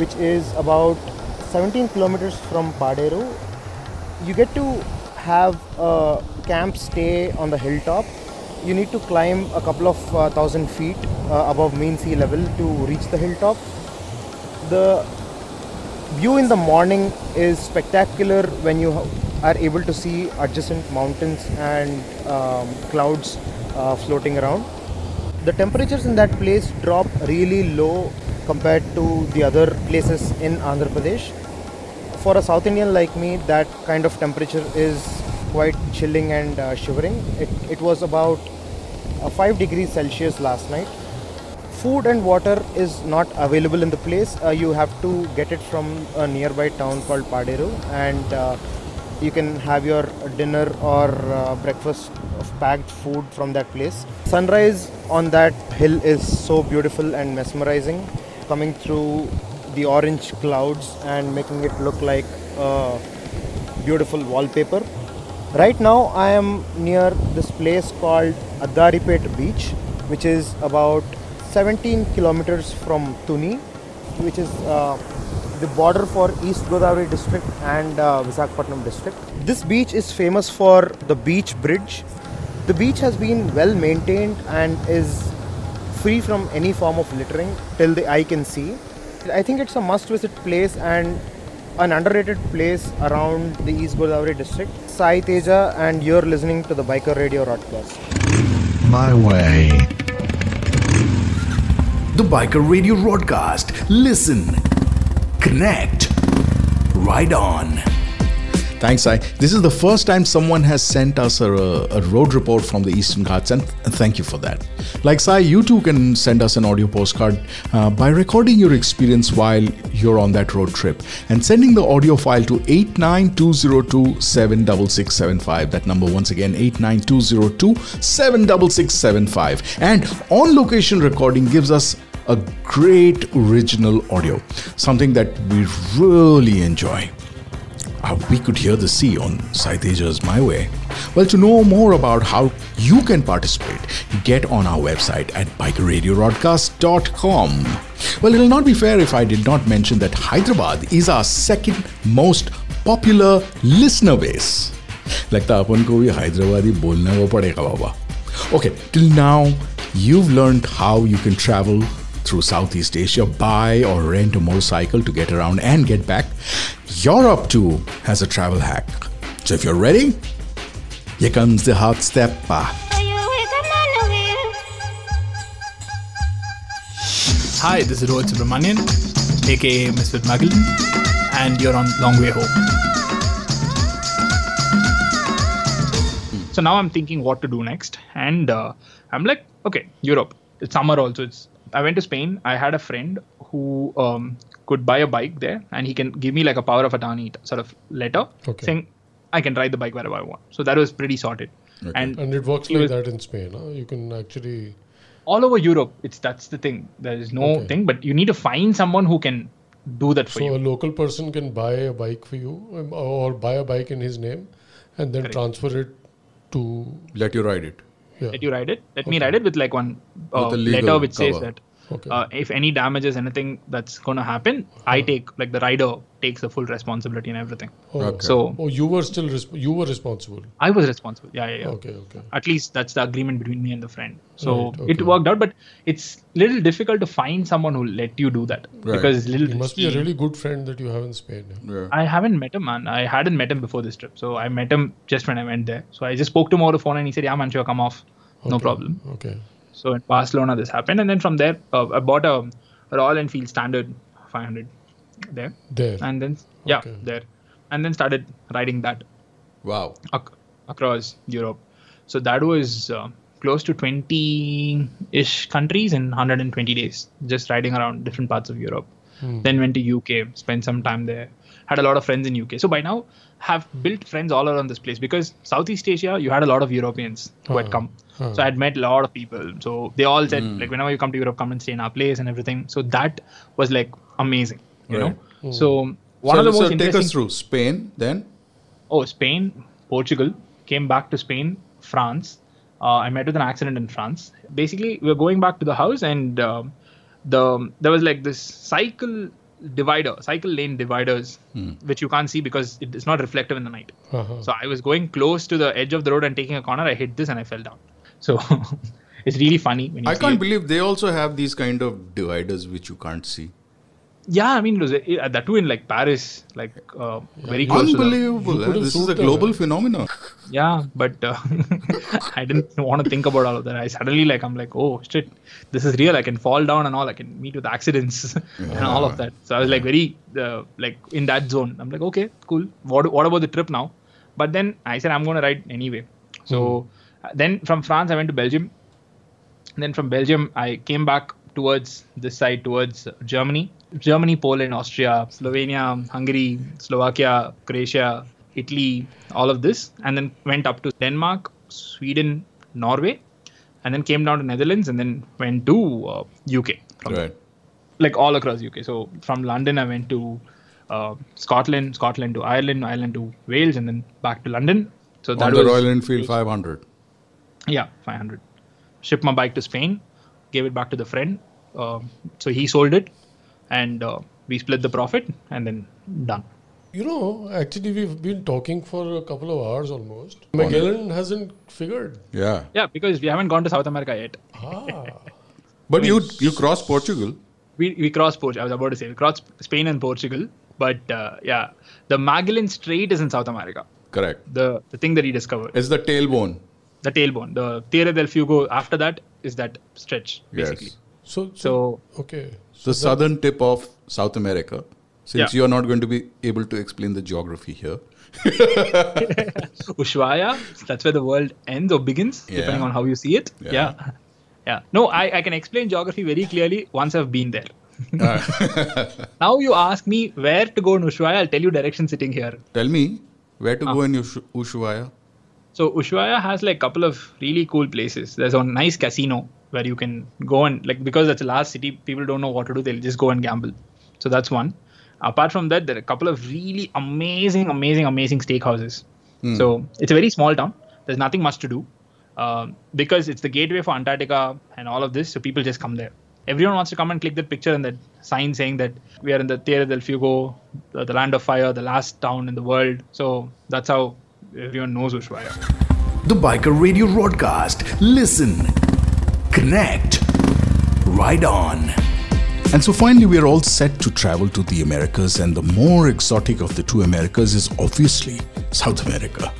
which is about 17 kilometers from Paderu. You get to have a camp stay on the hilltop. You need to climb a couple of thousand feet above mean sea level to reach the hilltop. The view in the morning is spectacular when you are able to see adjacent mountains and clouds floating around. The temperatures in that place drop really low compared to the other places in Andhra Pradesh. For a South Indian like me, that kind of temperature is quite chilling and shivering. It was about 5 degrees Celsius last night. Food and water is not available in the place. You have to get it from a nearby town called Paderu, and you can have your dinner or breakfast of packed food from that place. Sunrise on that hill is so beautiful and mesmerizing, coming through the orange clouds and making it look like a beautiful wallpaper. Right now I am near this place called Addaripet Beach, which is about 17 kilometers from Tuni, which is the border for East Godavari district and Visakhapatnam district. This beach is famous for the beach bridge. The beach has been well maintained and is free from any form of littering till the eye can see. I think it's a must-visit place and an underrated place around the East Godavari district. Sai Teja, and you're listening to the Biker Radio Podcast. My way. The Biker Radio Podcast. Listen, connect, ride on. Thanks, Sai. This is the first time someone has sent us a road report from the Eastern Ghats, and thank you for that. Like Sai, you too can send us an audio postcard by recording your experience while you're on that road trip and sending the audio file to 89202-76675. That number once again, 89202-76675. And on-location recording gives us a great original audio, something that we really enjoy. How we could hear the sea on Sai Teja's My Way. Well, to know more about how you can participate, get on our website at bikerradiorodcast.com. Well, it'll not be fair if I did not mention that Hyderabad is our second most popular listener base. Lagta apan ko bhi Hyderabadi bolna wo padega baba. Okay, till now you've learned how you can travel through Southeast Asia, buy or rent a motorcycle to get around and get back. Europe too has a travel hack. So if you're ready, here comes the hot step. Hi, this is Rohit Subramanian, aka Misfit Magellan, and you're on Long Way Home. So now I'm thinking what to do next, and I'm like, okay, Europe. It's summer also. I went to Spain. I had a friend who could buy a bike there, and he can give me like a power of attorney sort of letter, okay, saying I can ride the bike wherever I want. So that was pretty sorted. Okay. And it works like that in Spain. Huh? You can actually... All over Europe, that's the thing. There is no thing, but you need to find someone who can do that for you. So a local person can buy a bike for you or buy a bike in his name and then transfer it to... Let you ride it. Yeah. Let me ride it with like one letter which cover. Says that if any damages, anything that's going to happen, I take, like the rider takes the full responsibility and everything. Okay. So, you were still, you were responsible. I was responsible. Yeah. Okay. At least that's the agreement between me and the friend. So it worked out, but it's little difficult to find someone who'll let you do that. Right. Because little. It must be a really good friend that you have in Spain. Yeah. I haven't met him, man. I hadn't met him before this trip. So I met him just when I went there. So I just spoke to him over the phone and he said, yeah, man, sure, come off. No problem. Okay. So in Barcelona, this happened. And then from there, I bought a Royal Enfield standard 500 there. And then, there. And then started riding that. Wow. Across Europe. So that was close to 20-ish countries in 120 days, just riding around different parts of Europe. Then went to UK, spent some time there. Had a lot of friends in UK. So by now, have built friends all around this place because Southeast Asia, you had a lot of Europeans who had come. So I had met a lot of people. So they all said, like, whenever you come to Europe, come and stay in our place and everything. So that was like amazing, you know. So one of the most interesting... So take us through Spain then. Spain, Portugal, came back to Spain, France. I met with an accident in France. Basically, we were going back to the house, and there was like this cycle lane dividers, which you can't see because it is not reflective in the night. Uh-huh. So I was going close to the edge of the road and taking a corner. I hit this and I fell down. So it's really funny. When you I can't believe they also have these kind of dividers which you can't see. Yeah, I mean, that too in like Paris, like very close. Unbelievable. This is a global phenomenon. Yeah, but I didn't want to think about all of that. I suddenly oh shit, this is real. I can fall down and all. I can meet with accidents and all of that. So I was like very in that zone. I'm like, okay, cool. What about the trip now? But then I said I'm going to ride anyway. So then from France I went to Belgium. And then from Belgium I came back towards this side, towards Germany. Germany, Poland, Austria, Slovenia, Hungary, Slovakia, Croatia, Italy, all of this. And then went up to Denmark, Sweden, Norway, and then came down to Netherlands and then went to UK. Right. Like all across UK. So from London, I went to Scotland to Ireland, Ireland to Wales, and then back to London. So that was the Royal Enfield 500. Yeah, 500. Shipped my bike to Spain, gave it back to the friend. So he sold it. And we split the profit and then done. You know, actually, we've been talking for a couple of hours almost. Magellan hasn't figured. Yeah. Yeah, because we haven't gone to South America yet. But you crossed Portugal. We crossed Portugal. I was about to say, we crossed Spain and Portugal. But the Magellan Strait is in South America. Correct. The thing that he discovered. It's the tailbone. The tailbone. The Tierra del Fuego after that is that stretch, basically. Yes. Okay. So the southern tip of South America, since you're not going to be able to explain the geography here. Ushuaia, that's where the world ends or begins, depending on how you see it. Yeah. No, I can explain geography very clearly once I've been there. Now you ask me where to go in Ushuaia, I'll tell you direction sitting here. Tell me where to go in Ushuaia. So Ushuaia has like a couple of really cool places. There's a nice casino where you can go and because that's the last city, people don't know what to do. They'll just go and gamble. So that's one. Apart from that, there are a couple of really amazing steakhouses. So it's a very small town. There's nothing much to do because it's the gateway for Antarctica and all of this. So people just come there. Everyone wants to come and click that picture and that sign saying that we are in the Tierra del Fuego, the land of fire, the last town in the world. So that's how everyone knows Ushuaia. The Biker Radio Broadcast. Listen. Connect. Ride on. And so finally we are all set to travel to the Americas, and the more exotic of the two Americas is obviously South America.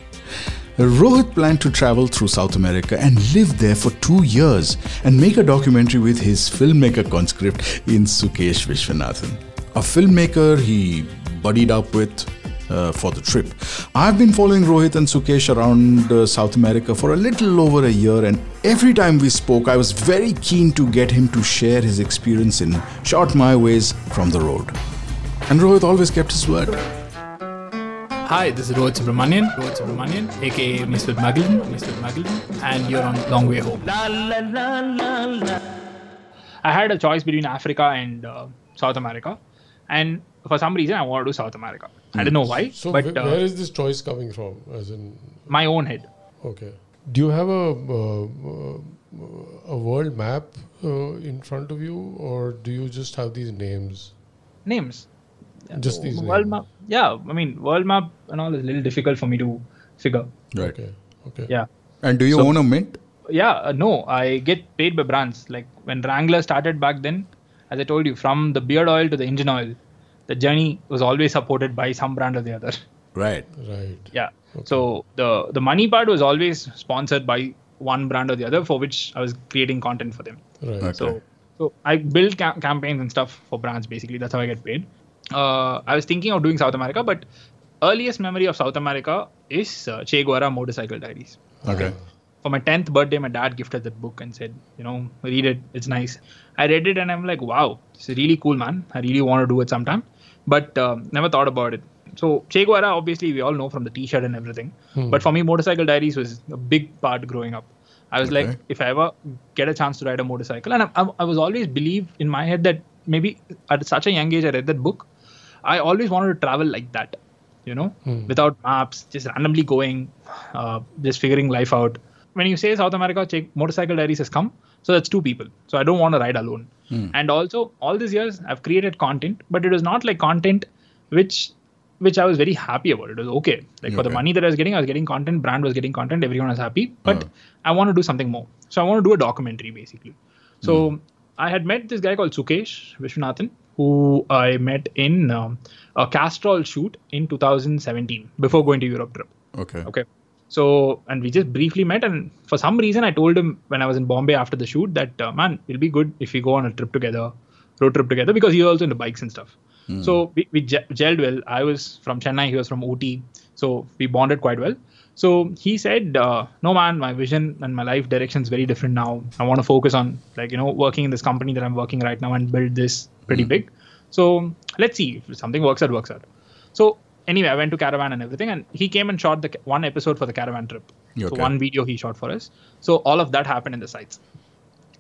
Rohit planned to travel through South America and live there for 2 years and make a documentary with his filmmaker conscript in Sukesh Vishwanathan. A filmmaker he buddied up with for the trip. I've been following Rohit and Sukesh around South America for a little over a year, and every time we spoke, I was very keen to get him to share his experience in Short My Ways from the Road. And Rohit always kept his word. Hi, this is Rohit Subramanian, aka Misfit Magellan, and you're on Long Way Home. La, la, la, la, la. I had a choice between Africa and South America, and for some reason I wanted to do South America. I don't know why. So but where is this choice coming from? As in my own head. Okay. Do you have a world map in front of you, or do you just have these names? Names. Just these world names. Map. Yeah. I mean, world map and all is a little difficult for me to figure. Right. Okay. Yeah. And do you own a mint? Yeah. No. I get paid by brands. Like when Wrangler started back then, as I told you, from the beard oil to the engine oil. The journey was always supported by some brand or the other. Right. Yeah. Okay. So the money part was always sponsored by one brand or the other, for which I was creating content for them. Right. Okay. So I build campaigns and stuff for brands, basically. That's how I get paid. I was thinking of doing South America, but earliest memory of South America is Che Guevara Motorcycle Diaries. Okay. For my 10th birthday, my dad gifted that book and said, read it. It's nice. I read it and I'm like, wow, this is really cool, man. I really want to do it sometime. But never thought about it. So Che Guevara, obviously, we all know from the T-shirt and everything. But for me, Motorcycle Diaries was a big part growing up. I was like, if I ever get a chance to ride a motorcycle, and I was always believed in my head that maybe at such a young age, I read that book. I always wanted to travel like that. without maps, just randomly going, just figuring life out. When you say South America, check Motorcycle Diaries has come. So that's two people. So I don't want to ride alone. And also all these years I've created content, but it was not like content which I was very happy about. It was okay. Like for the money that I was getting content, brand was getting content, everyone was happy, but I want to do something more. So I want to do a documentary basically. So I had met this guy called Sukesh Vishwanathan, who I met in a Castrol shoot in 2017 before going to Europe trip. Okay. So, and we just briefly met, and for some reason I told him when I was in Bombay after the shoot that, man, it'll be good if we go on a trip together, road trip together, because he was also into bikes and stuff. So we gelled well. I was from Chennai, he was from Ooty. So we bonded quite well. So he said, no man, my vision and my life direction is very different now. I want to focus on like, working in this company that I'm working right now and build this pretty big. So let's see if something works out. So anyway, I went to Caravan and everything, and he came and shot the one episode for the Caravan trip. Okay. So one video he shot for us. So all of that happened in the sites.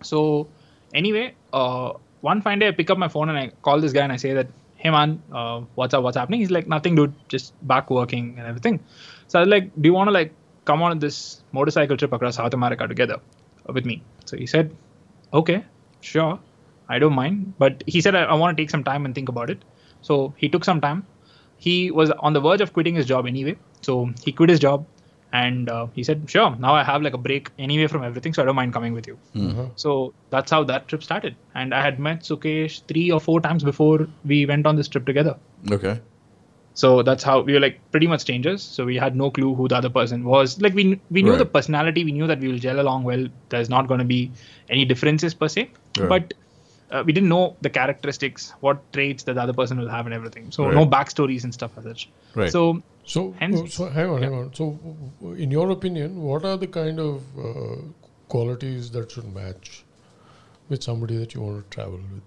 So anyway, one fine day I pick up my phone and I call this guy and I say that, hey man, what's up? What's happening? He's like, nothing, dude. Just back working and everything. So I was like, do you want to like come on this motorcycle trip across South America together with me? So he said, okay, sure. I don't mind. But he said, I want to take some time and think about it. So he took some time. He was on the verge of quitting his job anyway. So he quit his job and he said, sure, now I have like a break anyway from everything. So I don't mind coming with you. Mm-hmm. So that's how that trip started. And I had met Sukesh 3 or 4 times before we went on this trip together. Okay. So that's how we were like pretty much strangers. So we had no clue who the other person was. Like we knew the personality. We knew that we will gel along well. There's not going to be any differences per se. Right. But we didn't know the characteristics, what traits that the other person will have and everything. So no backstories and stuff as such. Right. So hang on. So in your opinion, what are the kind of qualities that should match with somebody that you want to travel with?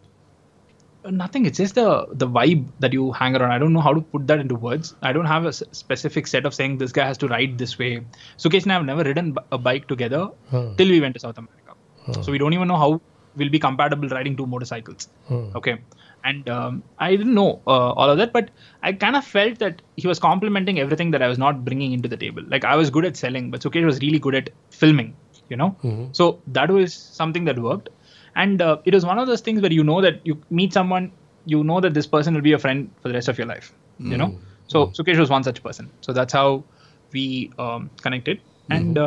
Nothing. It's just the vibe that you hang around. I don't know how to put that into words. I don't have a specific set of saying this guy has to ride this way. Sukesh and I have never ridden a bike together till we went to South America. So we don't even know how we'll be compatible riding 2 motorcycles. Okay. And I didn't know all of that, but I kind of felt that he was complimenting everything that I was not bringing into the table. Like I was good at selling, but Sukesh was really good at filming, So that was something that worked. And it was one of those things where that you meet someone, that this person will be a friend for the rest of your life, So Sukesh was one such person. So that's how we connected. And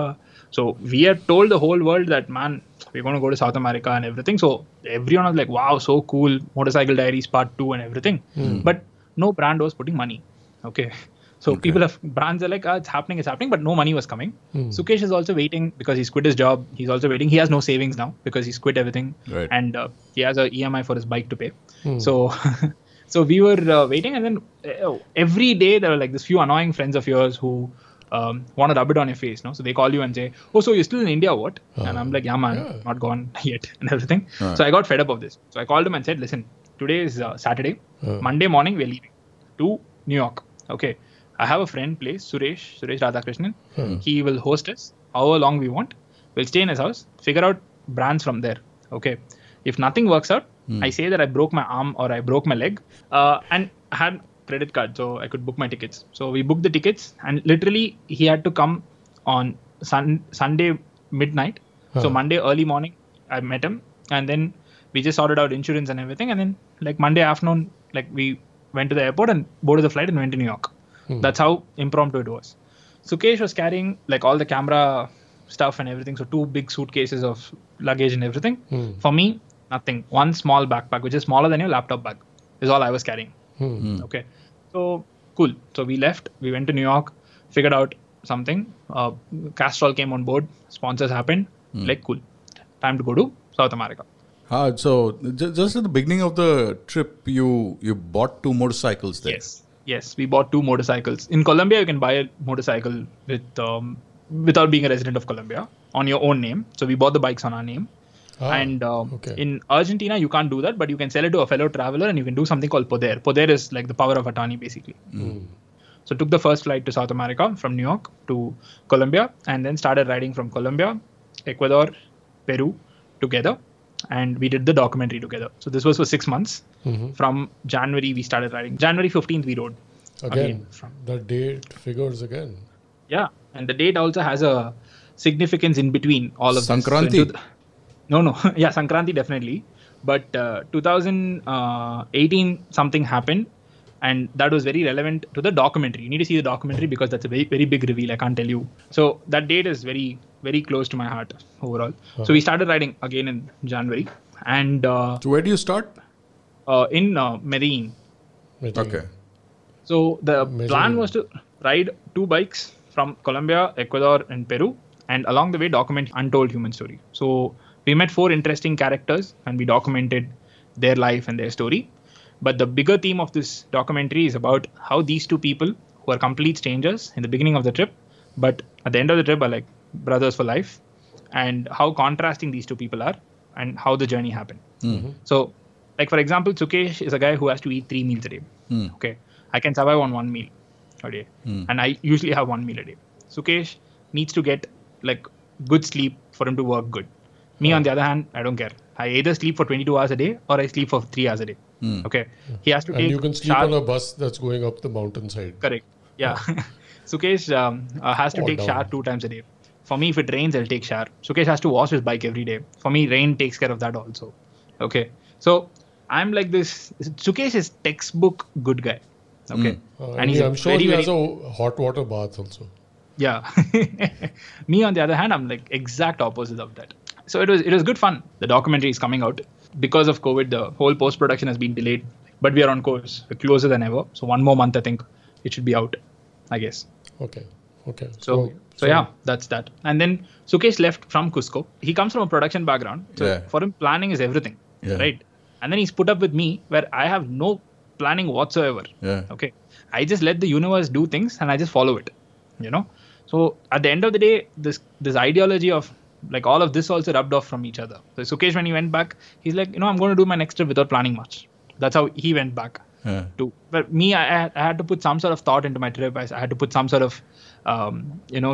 so we had told the whole world that, man, we're going to go to South America and everything. So everyone was like, wow, so cool. Motorcycle Diaries Part 2 and everything. But no brand was putting money. Okay. So brands are like, it's happening, but no money was coming. Sukesh is also waiting because he's quit his job. He's also waiting. He has no savings now because he's quit everything. Right. And he has an EMI for his bike to pay. So, so we were waiting. And then every day there were like this few annoying friends of yours who want to rub it on your face, no? So they call you and say, oh, so you're still in India, what? And I'm like, yeah, man, not gone yet and everything. So I got fed up of this. So I called him and said, listen, today is Saturday. Monday morning, we're leaving to New York. Okay. I have a friend place, Suresh Radhakrishnan. He will host us however long we want. We'll stay in his house, figure out brands from there. Okay. If nothing works out, I say that I broke my arm or I broke my leg and I had credit card, so I could book my tickets. So we booked the tickets, and literally he had to come on Sunday midnight. So Monday early morning, I met him, and then we just sorted out insurance and everything. And then like Monday afternoon, like we went to the airport and boarded the flight and went to New York. That's how impromptu it was. Sukesh was carrying like all the camera stuff and everything. So 2 big suitcases of luggage and everything. For me, nothing. 1 small backpack, which is smaller than your laptop bag, is all I was carrying. Okay. So cool. So we left, we went to New York, figured out something. Castrol came on board, sponsors happened. Like cool, time to go to South America. So just at the beginning of the trip, you bought 2 motorcycles there. Yes, we bought 2 motorcycles. In Colombia, you can buy a motorcycle with without being a resident of Colombia on your own name. So we bought the bikes on our name. And in Argentina, you can't do that, but you can sell it to a fellow traveler and you can do something called poder. Poder is like the power of attorney, basically. So took the first flight to South America from New York to Colombia, and then started riding from Colombia, Ecuador, Peru together. And we did the documentary together. So this was for 6 months. From January, we started riding. January 15th, we rode. Again, the date figures again. Yeah, and the date also has a significance in between all of Sankranti. This. Sankranti? No. Yeah, Sankranti definitely. But 2018 something happened, and that was very relevant to the documentary. You need to see the documentary because that's a very, very big reveal. I can't tell you. So that date is very, very close to my heart overall. Uh-huh. So we started riding again in January. And so where do you start? In Medellin. Okay. So the plan was to ride two bikes from Colombia, Ecuador, and Peru, and along the way document untold human story. So we met four interesting characters and we documented their life and their story. But the bigger theme of this documentary is about how these two people who are complete strangers in the beginning of the trip, but at the end of the trip are like brothers for life, and how contrasting these two people are and how the journey happened. Mm-hmm. So like, for example, Sukesh is a guy who has to eat 3 meals a day. Mm. Okay. I can survive on 1 meal a day. Mm. And I usually have 1 meal a day. Sukesh needs to get like good sleep for him to work good. Me, on the other hand, I don't care. I either sleep for 22 hours a day or I sleep for 3 hours a day. Mm. Okay. He has to take. And you can sleep on a bus that's going up the mountainside. Correct. Yeah. Sukesh has to take shower 2 times a day. For me, if it rains, I'll take shower. Sukesh has to wash his bike every day. For me, rain takes care of that also. Okay. So I'm like this. Sukesh is textbook good guy. Okay. Mm. And he's I'm sure he has a hot water bath also. Yeah. Me, on the other hand, I'm like exact opposite of that. So it was good fun. The documentary is coming out. Because of COVID, the whole post-production has been delayed. But we are on course. We're closer than ever. So one more month, I think, it should be out, I guess. Okay. So yeah, that's that. And then Sukesh left from Cusco. He comes from a production background. So for him, planning is everything. Yeah. Right? And then he's put up with me where I have no planning whatsoever. Yeah. Okay. I just let the universe do things and I just follow it, you know. So at the end of the day, this ideology of like all of this also rubbed off from each other. So Sukesh, when he went back, he's like, you know, I'm going to do my next trip without planning much. That's how he went back. Yeah. But me, I had to put some sort of thought into my trip. I had to put some sort of,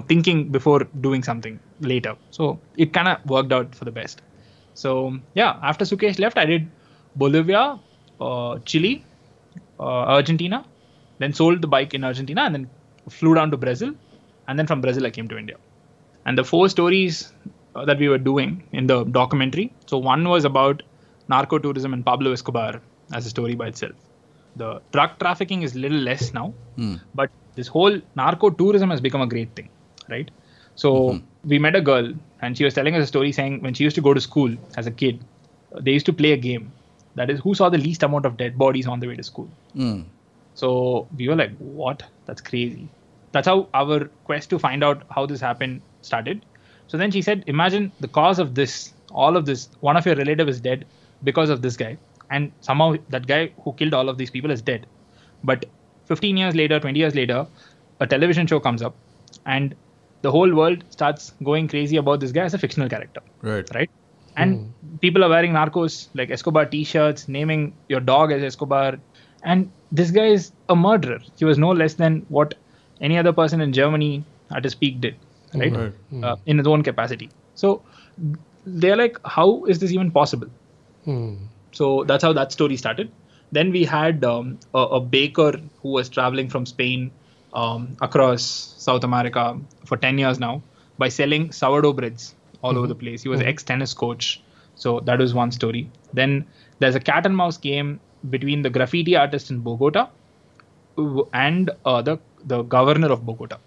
thinking before doing something later. So it kind of worked out for the best. So yeah, after Sukesh left, I did Bolivia, Chile, Argentina, then sold the bike in Argentina and then flew down to Brazil. And then from Brazil, I came to India. And the 4 stories that we were doing in the documentary. So one was about narco tourism and Pablo Escobar as a story by itself. The drug trafficking is a little less now, but this whole narco tourism has become a great thing, right? So we met a girl and she was telling us a story saying when she used to go to school as a kid, they used to play a game. That is, who saw the least amount of dead bodies on the way to school? Mm. So we were like, what? That's crazy. That's how our quest to find out how this happened started. So then she said, imagine the cause of this, all of this. One of your relatives is dead because of this guy. And somehow that guy who killed all of these people is dead. But 15 years later, 20 years later, a television show comes up and the whole world starts going crazy about this guy as a fictional character. Right? And people are wearing narcos, like Escobar t-shirts, naming your dog as Escobar. And this guy is a murderer. He was no less than what any other person in Germany at his peak did. Right? In his own capacity. So they're like, how is this even possible? So that's how that story started. Then we had a baker who was traveling from Spain across South America for 10 years now by selling sourdough breads all over the place. He was an ex-tennis coach. So that was one story. Then there's a cat and mouse game between the graffiti artist in Bogota and the governor of Bogota.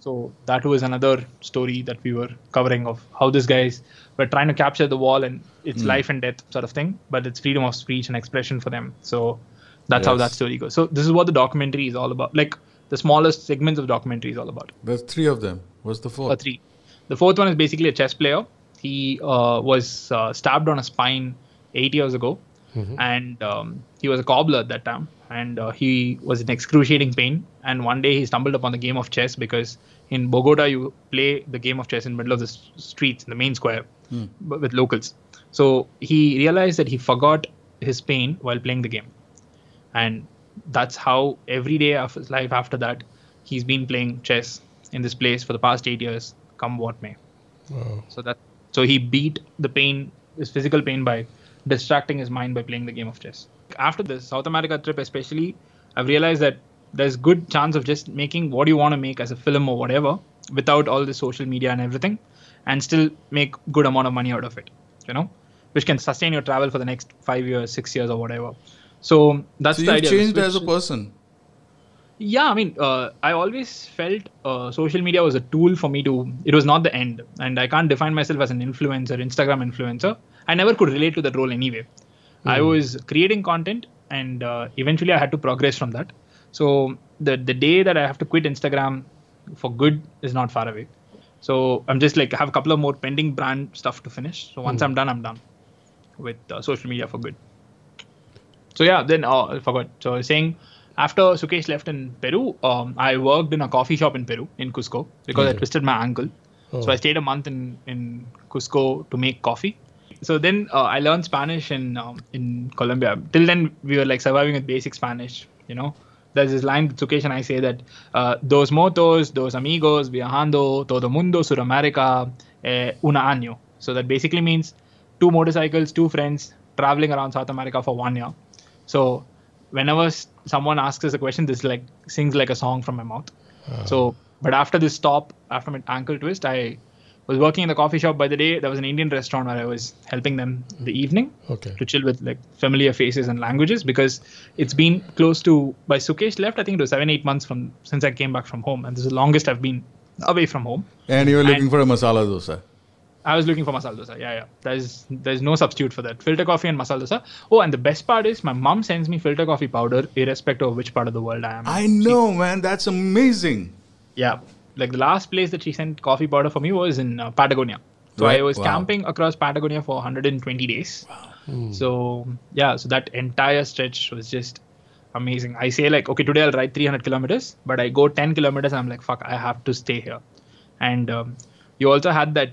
So that was another story that we were covering of how these guys were trying to capture the wall and it's life and death sort of thing, but it's freedom of speech and expression for them. So that's how that story goes. So this is what the documentary is all about. Like the smallest segments of the documentary is all about. There's 3 of them. What's the 4th? 3. The 4th one is basically a chess player. He was stabbed on a spine 8 years ago. And he was a cobbler at that time. And he was in excruciating pain. And one day he stumbled upon the game of chess because in Bogota, you play the game of chess in the middle of the streets, in the main square with locals. So he realized that he forgot his pain while playing the game. And that's how every day of his life after that, he's been playing chess in this place for the past 8 years, come what may. Wow. So he beat the pain, his physical pain, by distracting his mind by playing the game of chess. After this South America trip especially, I've realized that there's good chance of just making what you want to make as a film or whatever without all the social media and everything, and still make good amount of money out of it, you know, which can sustain your travel for the next 5 years, 6 years or whatever. So that's the idea. So you've changed as a person. Yeah, I mean, I always felt social media was a tool for me to, it was not the end. And I can't define myself as an influencer, Instagram influencer. I never could relate to that role anyway. I was creating content and eventually I had to progress from that. So the day that I have to quit Instagram for good is not far away. So I'm just like, I have a couple of more pending brand stuff to finish. So once I'm done with social media for good. So yeah, then I forgot. So I was saying, after Sukesh left in Peru, I worked in a coffee shop in Peru, in Cusco, because I twisted my ankle. Oh. So I stayed a month in Cusco to make coffee. So then I learned Spanish in Colombia. Till then, we were like surviving with basic Spanish, you know. There's this line that Sukesh and I say that, dos motos, dos amigos, viajando, todo mundo, Sudamérica, un año. So that basically means two motorcycles, two friends, traveling around South America for 1 year. So whenever someone asks us a question, this like sings like a song from my mouth. So, but after this stop, after my ankle twist, I was working in the coffee shop by the day. There was an Indian restaurant where I was helping them the evening to chill with like familiar faces and languages, because it's been close to, by Sukesh left, I think it was 7-8 months since I came back from home. And this is the longest I've been away from home. And you were looking for a masala dosa. I was looking for masala dosa. Yeah, yeah. There's no substitute for that. Filter coffee and masala dosa. Oh, and the best part is my mom sends me filter coffee powder irrespective of which part of the world I am. I know, man. That's amazing. Yeah. Like the last place that she sent coffee powder for me was in Patagonia. So I was camping across Patagonia for 120 days. Wow. So yeah, so that entire stretch was just amazing. I say like, okay, today I'll ride 300 kilometers, but I go 10 kilometers. I'm like, fuck, I have to stay here. And you also had that,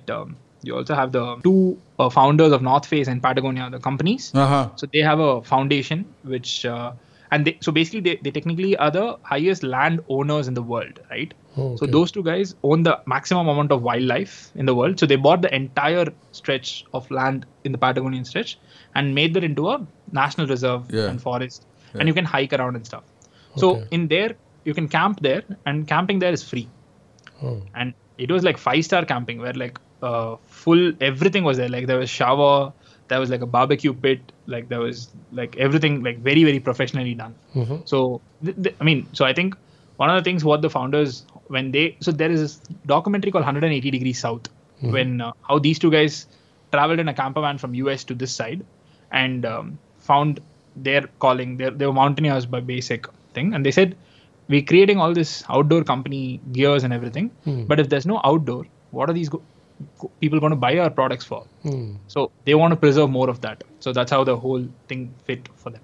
you also have the two founders of North Face and Patagonia, the companies. So they have a foundation which, and so basically they technically are the highest land owners in the world, right? So those two guys own the maximum amount of wildlife in the world. So they bought the entire stretch of land in the Patagonian stretch and made that into a national reserve and forest. And you can hike around and stuff. So in there, you can camp there, and camping there is free. And it was like 5-star camping where like full everything was there. Like there was shower, there was like a barbecue pit, like there was like everything like very, very professionally done. So I mean, so I think one of the things what the founders, when they, so there is this documentary called 180 Degrees South, when how these two guys traveled in a camper van from US to this side and found their calling. They were mountaineers by basic thing. And they said, we're creating all this outdoor company gears and everything. But if there's no outdoor, what are these people going to buy our products for? So they want to preserve more of that. So that's how the whole thing fit for them.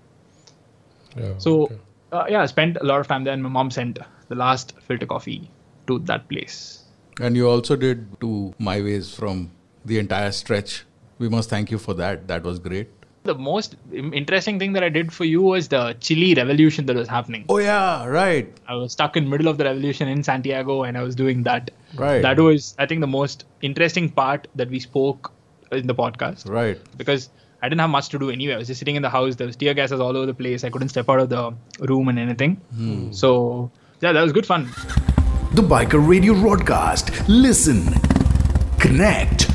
Yeah, I spent a lot of time there, and my mom sent the last filter coffee to that place. And you also did two My Ways from the entire stretch. We must thank you for that. That was great. The most interesting thing that I did for you was the Chile revolution that was happening. Oh yeah, right. I was stuck in the middle of the revolution in Santiago and I was doing that. Right. That was, I think, the most interesting part that we spoke in the podcast. Right. Because I didn't have much to do anyway. I was just sitting in the house. There was tear gases all over the place. I couldn't step out of the room and anything. So yeah, that was good fun. The Biker Radio Broadcast. Listen, connect,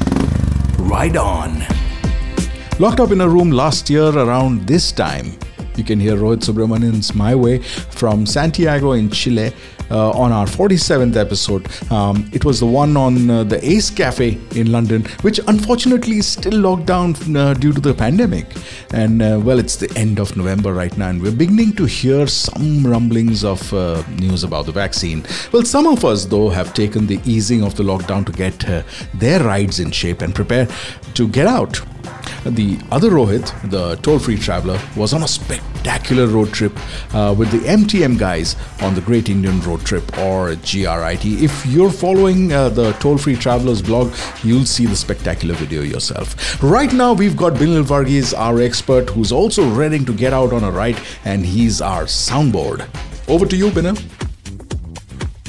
ride on. Locked up in a room last year around this time, you can hear Rohit Subramanian's My Way from Santiago in Chile on our 47th episode. It was the one on the Ace Cafe in London, which unfortunately is still locked down due to the pandemic. And well, it's the end of November right now, and we're beginning to hear some rumblings of news about the vaccine. Well, some of us, though, have taken the easing of the lockdown to get their rides in shape and prepare to get out. The other Rohit, the toll-free traveler, was on a spectacular road trip with the MTM guys on the Great Indian Road Trip, or GRIT. If you're following the toll-free traveler's blog, you'll see the spectacular video yourself. Right now, we've got Binil Varghese, our expert, who's also ready to get out on a ride, and he's our soundboard. Over to you, Binil.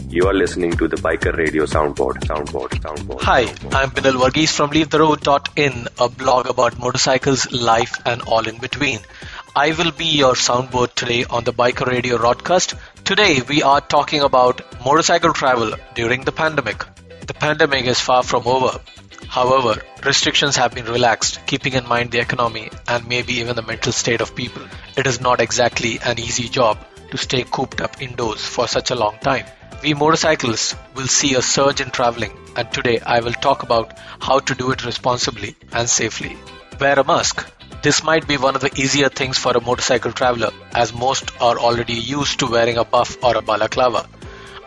You are listening to the Biker Radio Soundboard. Hi, I'm Binil Varghese from LeaveTheRoad.in, a blog about motorcycles, life and all in between. I will be your soundboard today on the Biker Radio Broadcast, Today, we are talking about motorcycle travel during the pandemic. The pandemic is far from over. However, restrictions have been relaxed, keeping in mind the economy and maybe even the mental state of people. It is not exactly an easy job to stay cooped up indoors for such a long time. We motorcyclists will see a surge in traveling, and today I will talk about how to do it responsibly and safely. Wear a mask. This might be one of the easier things for a motorcycle traveler, as most are already used to wearing a buff or a balaclava.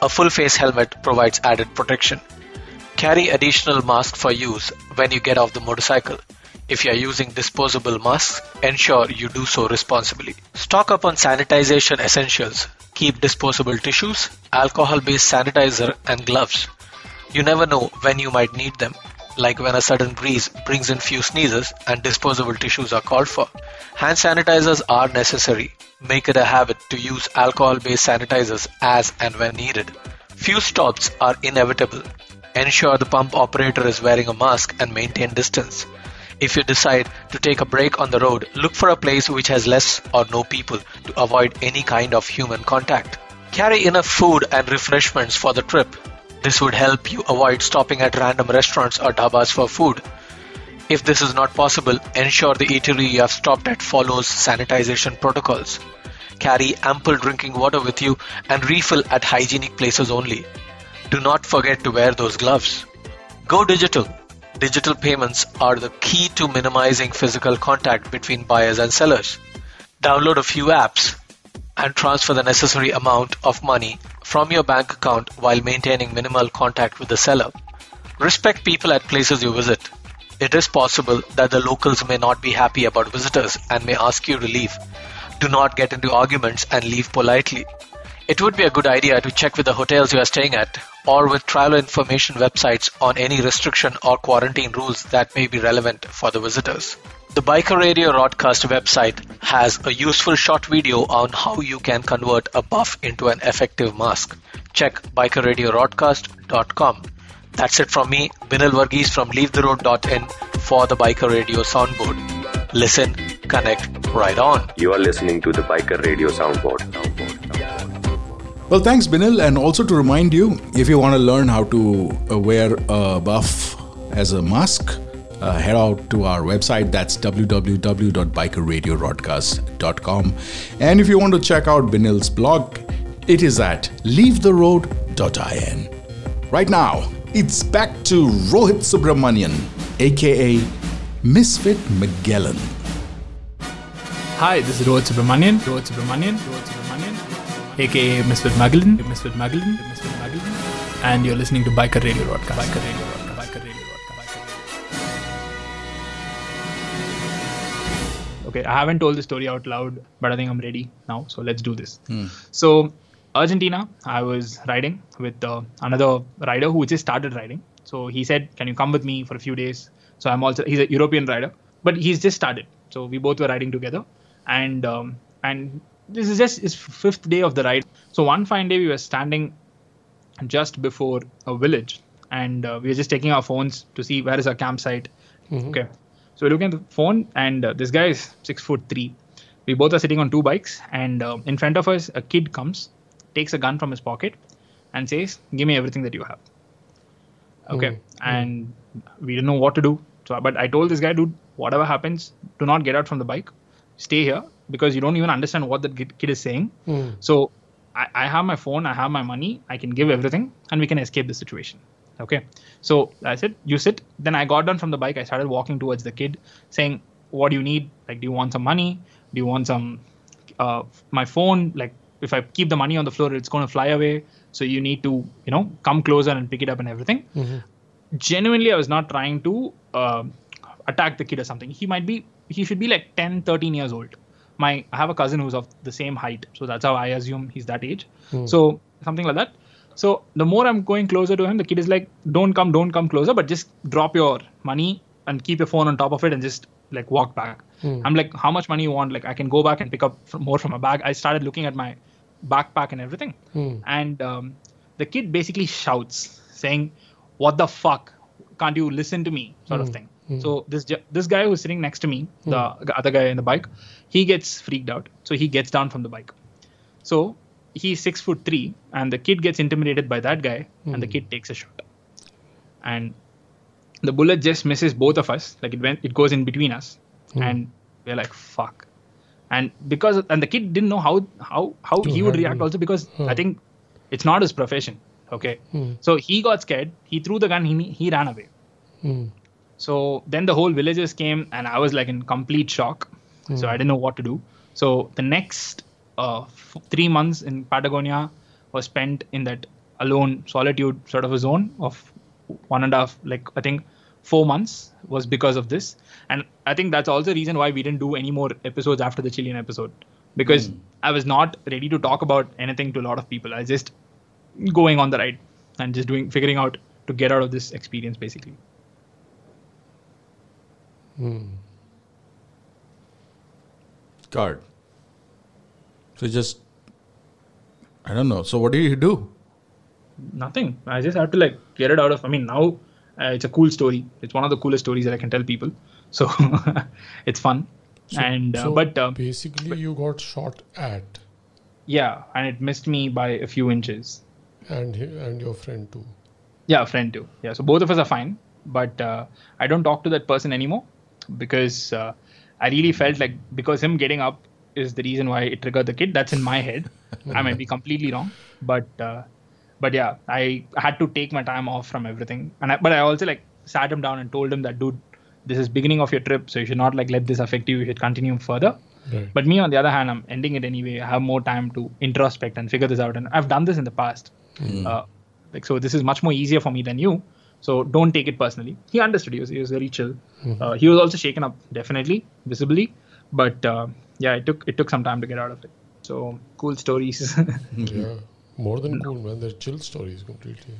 A full face helmet provides added protection. Carry additional masks for use when you get off the motorcycle. If you are using disposable masks, ensure you do so responsibly. Stock up on sanitization essentials. Keep disposable tissues, alcohol-based sanitizer and gloves. You never know when you might need them. Like when a sudden breeze brings in few sneezes and disposable tissues are called for. Hand sanitizers are necessary. Make it a habit to use alcohol-based sanitizers as and when needed. Few stops are inevitable. Ensure the pump operator is wearing a mask and maintain distance. If you decide to take a break on the road, look for a place which has less or no people to avoid any kind of human contact. Carry enough food and refreshments for the trip. This would help you avoid stopping at random restaurants or dhabas for food. If this is not possible, ensure the eatery you have stopped at follows sanitization protocols. Carry ample drinking water with you and refill at hygienic places only. Do not forget to wear those gloves. Go digital. Digital payments are the key to minimizing physical contact between buyers and sellers. Download a few apps and transfer the necessary amount of money from your bank account while maintaining minimal contact with the seller. Respect people at places you visit. It is possible that the locals may not be happy about visitors and may ask you to leave. Do not get into arguments and leave politely. It would be a good idea to check with the hotels you are staying at or with travel information websites on any restriction or quarantine rules that may be relevant for the visitors. The Biker Radio Podcast website has a useful short video on how you can convert a buff into an effective mask. Check bikerradiorodcast.com. That's it from me, Binil Varghese from leavetheroad.in for the Biker Radio Soundboard. Listen, connect, right on. You are listening to the Biker Radio Soundboard. Well, thanks Binil, and also to remind you, if you want to learn how to wear a buff as a mask, head out to our website, that's www.bikerradiorodcast.com. And if you want to check out Binil's blog, it is at leavetheroad.in. Right now, it's back to Rohit Subramanian, aka Misfit Magellan. Hi, this is Rohit Subramanian, aka Misfit Magellan, and you're listening to Biker Radio Podcast. Okay, I haven't told the story out loud, but I think I'm ready now. So let's do this. So Argentina, I was riding with another rider who just started riding. So he said, can you come with me for a few days? So I'm also, he's a European rider, but he's just started. So we both were riding together. And this is just his fifth day of the ride. So one fine day we were standing just before a village and we were just taking our phones to see where is our campsite. Mm-hmm. Okay. So we're looking at the phone and this guy is 6'3". We both are sitting on two bikes and in front of us, a kid comes, takes a gun from his pocket and says, give me everything that you have. Okay. And we didn't know what to do. So, but I told this guy, dude, whatever happens, do not get out from the bike. Stay here because you don't even understand what that kid is saying. So I have my phone, I have my money, I can give everything and we can escape the situation. Okay, so I said, you sit. Then I got down from the bike. I started walking towards the kid saying, what do you need? Like, do you want some money? Do you want some, my phone? Like if I keep the money on the floor, it's going to fly away. So you need to, you know, come closer and pick it up and everything. Mm-hmm. Genuinely, I was not trying to attack the kid or something. He should be like 10, 13 years old. I have a cousin who's of the same height. So that's how I assume he's that age. So something like that. So the more I'm going closer to him, the kid is like, don't come closer, but just drop your money and keep your phone on top of it and just like walk back. I'm like, how much money you want? Like I can go back and pick up more from my bag. I started looking at my backpack and everything. And the kid basically shouts saying, what the fuck? Can't you listen to me? Sort of thing. So this guy who's sitting next to me, the other guy in the bike, he gets freaked out. So he gets down from the bike. So he's 6'3", and the kid gets intimidated by that guy, and the kid takes a shot. And the bullet just misses both of us. Like it goes in between us, and we're like, fuck. And the kid didn't know how he would react also, because I think it's not his profession. Okay. So he got scared. He threw the gun. He ran away. So then the whole villagers came, and I was like in complete shock. So I didn't know what to do. So the next 3 months in Patagonia was spent in that alone solitude sort of a zone of 1.5, like I think 4 months, was because of this. And I think that's also the reason why we didn't do any more episodes after the Chilean episode, because I was not ready to talk about anything to a lot of people. I was just going on the ride and just figuring out to get out of this experience, basically. God. So just, I don't know. So what did you do? Nothing. I just had to like get it out of, I mean, now it's a cool story. It's one of the coolest stories that I can tell people. So it's fun. Basically, you got shot at. Yeah. And it missed me by a few inches. And your friend too. Yeah. Friend too. Yeah. So both of us are fine, but I don't talk to that person anymore, because I really felt like, because him getting up is the reason why it triggered the kid. That's in my head. I might be completely wrong, but yeah, I had to take my time off from everything. But I also like sat him down and told him that, dude, this is beginning of your trip. So you should not like let this affect you. You should continue further. Right. But me, on the other hand, I'm ending it anyway. I have more time to introspect and figure this out. And I've done this in the past. So this is much more easier for me than you. So don't take it personally. He understood. He was very chill. He was also shaken up, definitely, visibly. But yeah, it took some time to get out of it. So cool stories. Yeah, more than cool, man. They're chill stories completely.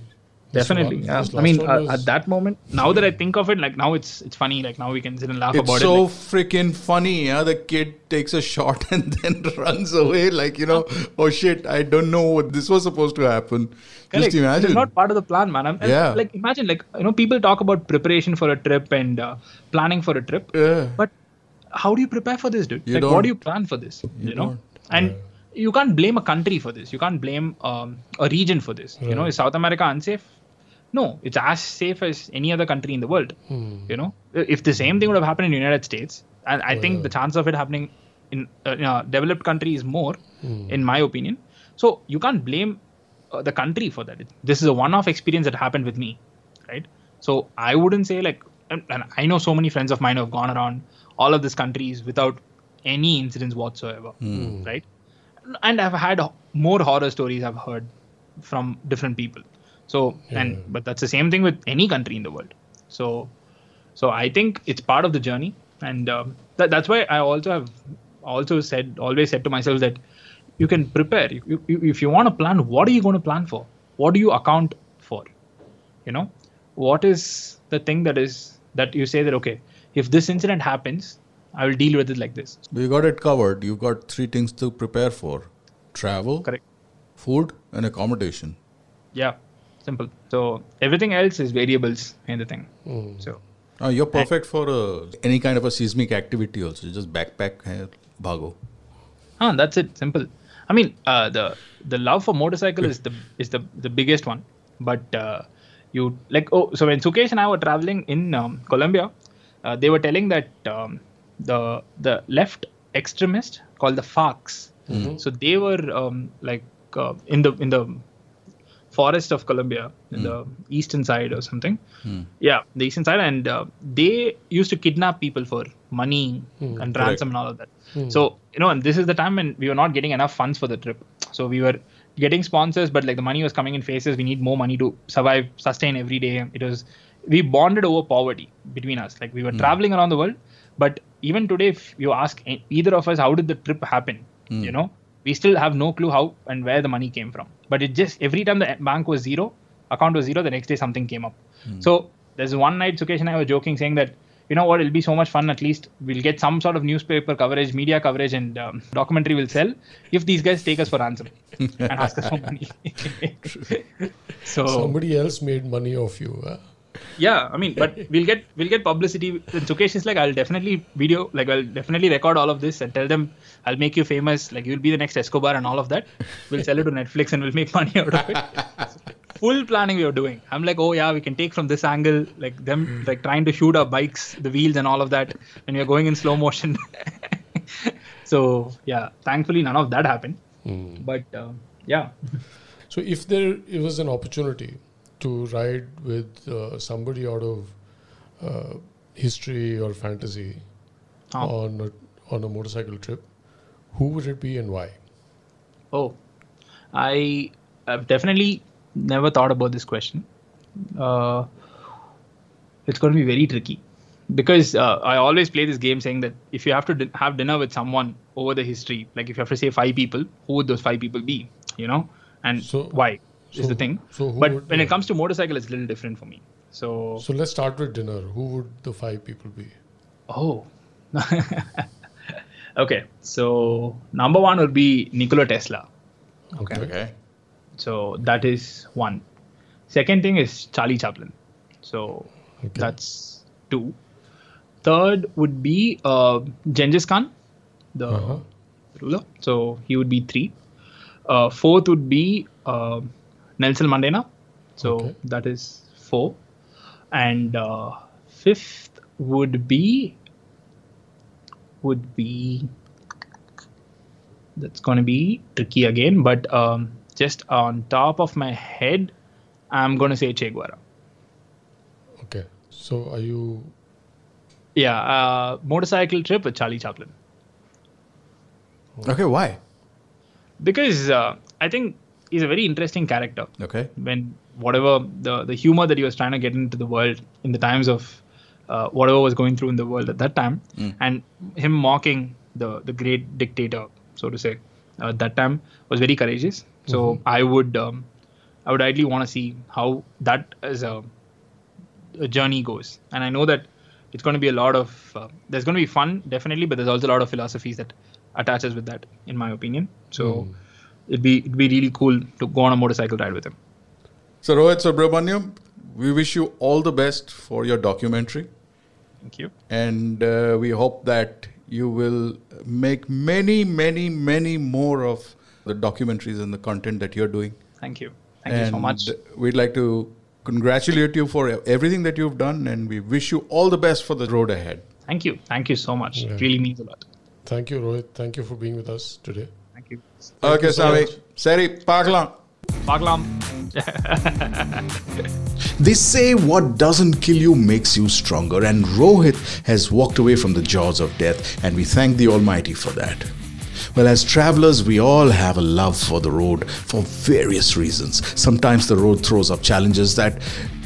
Definitely. Yeah. I mean, at that moment, now that I think of it, like now it's funny. Like now we can sit and laugh about it. It's so freaking funny. Yeah, the kid takes a shot and then runs away. Like, you know, oh shit, I don't know what this was supposed to happen. Correct. Just imagine. It's not part of the plan, man. Like imagine, like, you know, people talk about preparation for a trip and planning for a trip. Yeah. But how do you prepare for this, dude? Like, what do you plan for this? You know, and. You can't blame a country for this. You can't blame a region for this. Right. You know, is South America unsafe? No, it's as safe as any other country in the world. You know, if the same thing would have happened in the United States, and I think the chance of it happening in a developed country is more, in my opinion. So you can't blame the country for that. This is a one-off experience that happened with me, right? So I wouldn't say like, and I know so many friends of mine who have gone around all of these countries without any incidents whatsoever, right? And I've had more horror stories I've heard from different people. So, but that's the same thing with any country in the world. So I think it's part of the journey. And that's why I also always said to myself that you can prepare. If you want to plan, what are you going to plan for? What do you account for? You know, what is the thing that you say that, okay, if this incident happens, I will deal with it like this. You got it covered. You've got 3 things to prepare for. Travel, correct, food, and accommodation. Yeah, simple. So everything else is variables in the thing. So you're perfect for any kind of a seismic activity also. You just backpack, bhago. That's it. Simple. I mean, the love for motorcycle is the biggest one. But you like, so when Sukesh and I were traveling in Colombia, they were telling that... The left extremist called the FARCs. So they were in the forest of Colombia, in the eastern side or something. Yeah, the eastern side. And they used to kidnap people for money and ransom and all of that. So, you know, and this is the time when we were not getting enough funds for the trip. So we were getting sponsors, but like the money was coming in phases. We need more money to survive, sustain every day. We bonded over poverty between us. Like we were traveling around the world. But even today, if you ask either of us, how did the trip happen? You know, we still have no clue how and where the money came from. But it just, every time the account was zero, the next day something came up. So there's one night Sukesh and I were joking, saying that, you know what, it'll be so much fun. At least we'll get some sort of newspaper coverage, media coverage, and documentary will sell if these guys take us for ransom and ask us for money. So somebody else made money off you. Yeah, I mean, but we'll get publicity. And Sukesh is like, I'll definitely record all of this and tell them I'll make you famous. Like, you'll be the next Escobar and all of that. We'll sell it to Netflix and we'll make money out of it. Full planning we were doing. I'm like, oh yeah, we can take from this angle, like them like trying to shoot our bikes, the wheels and all of that, and you're going in slow motion. So yeah, thankfully none of that happened. But yeah. So if it was an opportunity to ride with somebody out of history or fantasy on a motorcycle trip, who would it be and why? Oh, I have definitely never thought about this question. It's going to be very tricky because I always play this game saying that if you have to have dinner with someone over the history, like if you have to say 5 people, who would those 5 people be, you know? And so, why is the thing. So when it comes to motorcycle, it's a little different for me. So let's start with dinner. Who would the 5 people be? Oh, okay. So number 1 would be Nikola Tesla. Okay. So that is 1. Second thing is Charlie Chaplin. So that's 2. Third would be Genghis Khan, the ruler. So he would be 3. Fourth would be Nelson Mandela. So that is 4. And fifth would be that's going to be tricky again. But just on top of my head, I'm going to say Che Guevara. Okay. So are you... Yeah. Motorcycle trip with Charlie Chaplin. Okay. Why? Because I think he's a very interesting character. Okay. When whatever the humor that he was trying to get into the world in the times of whatever was going through in the world at that time, and him mocking the great dictator, so to say, at that time was very courageous. So I would ideally want to see how that as a journey goes. And I know that it's going to be a lot of there's going to be fun definitely, but there's also a lot of philosophies that attaches with that, in my opinion. So it'd be really cool to go on a motorcycle ride with him. So Rohit Subramanian, we wish you all the best for your documentary. Thank you. And we hope that you will make many, many, many more of the documentaries and the content that you're doing. Thank you. Thank you so much. We'd like to congratulate you for everything that you've done, and we wish you all the best for the road ahead. Thank you. Thank you so much. Yeah. It really means a lot. Thank you, Rohit. Thank you for being with us today. Thank you. Okay, Sami. Sari, Paglam. They say what doesn't kill you makes you stronger, and Rohit has walked away from the jaws of death, and we thank the Almighty for that. Well, as travelers, we all have a love for the road for various reasons. Sometimes the road throws up challenges that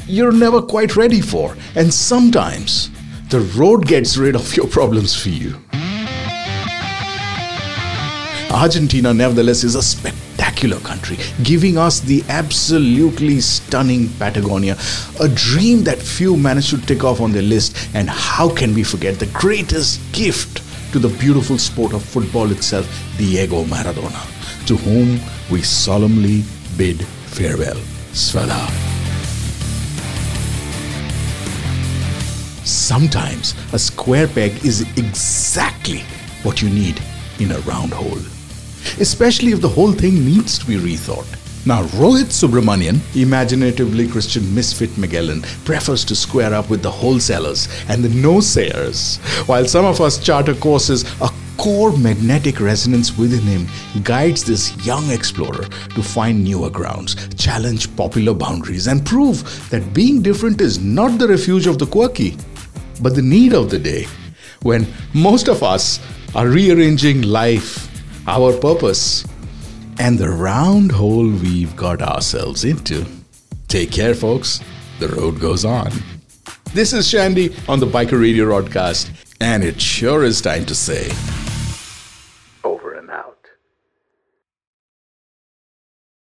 you're never quite ready for, and sometimes the road gets rid of your problems for you. Argentina, nevertheless, is a spectacular country, giving us the absolutely stunning Patagonia, a dream that few managed to tick off on their list. And how can we forget the greatest gift to the beautiful sport of football itself, Diego Maradona, to whom we solemnly bid farewell. Svala. Sometimes a square peg is exactly what you need in a round hole, especially if the whole thing needs to be rethought. Now, Rohit Subramanian, imaginatively Christian misfit Magellan, prefers to square up with the wholesalers and the no-sayers, while some of us charter courses, a core magnetic resonance within him guides this young explorer to find newer grounds, challenge popular boundaries, and prove that being different is not the refuge of the quirky, but the need of the day, when most of us are rearranging life, our purpose, and the round hole we've got ourselves into. Take care, folks. The road goes on. This is Shandy on the Biker Radio Podcast, and it sure is time to say...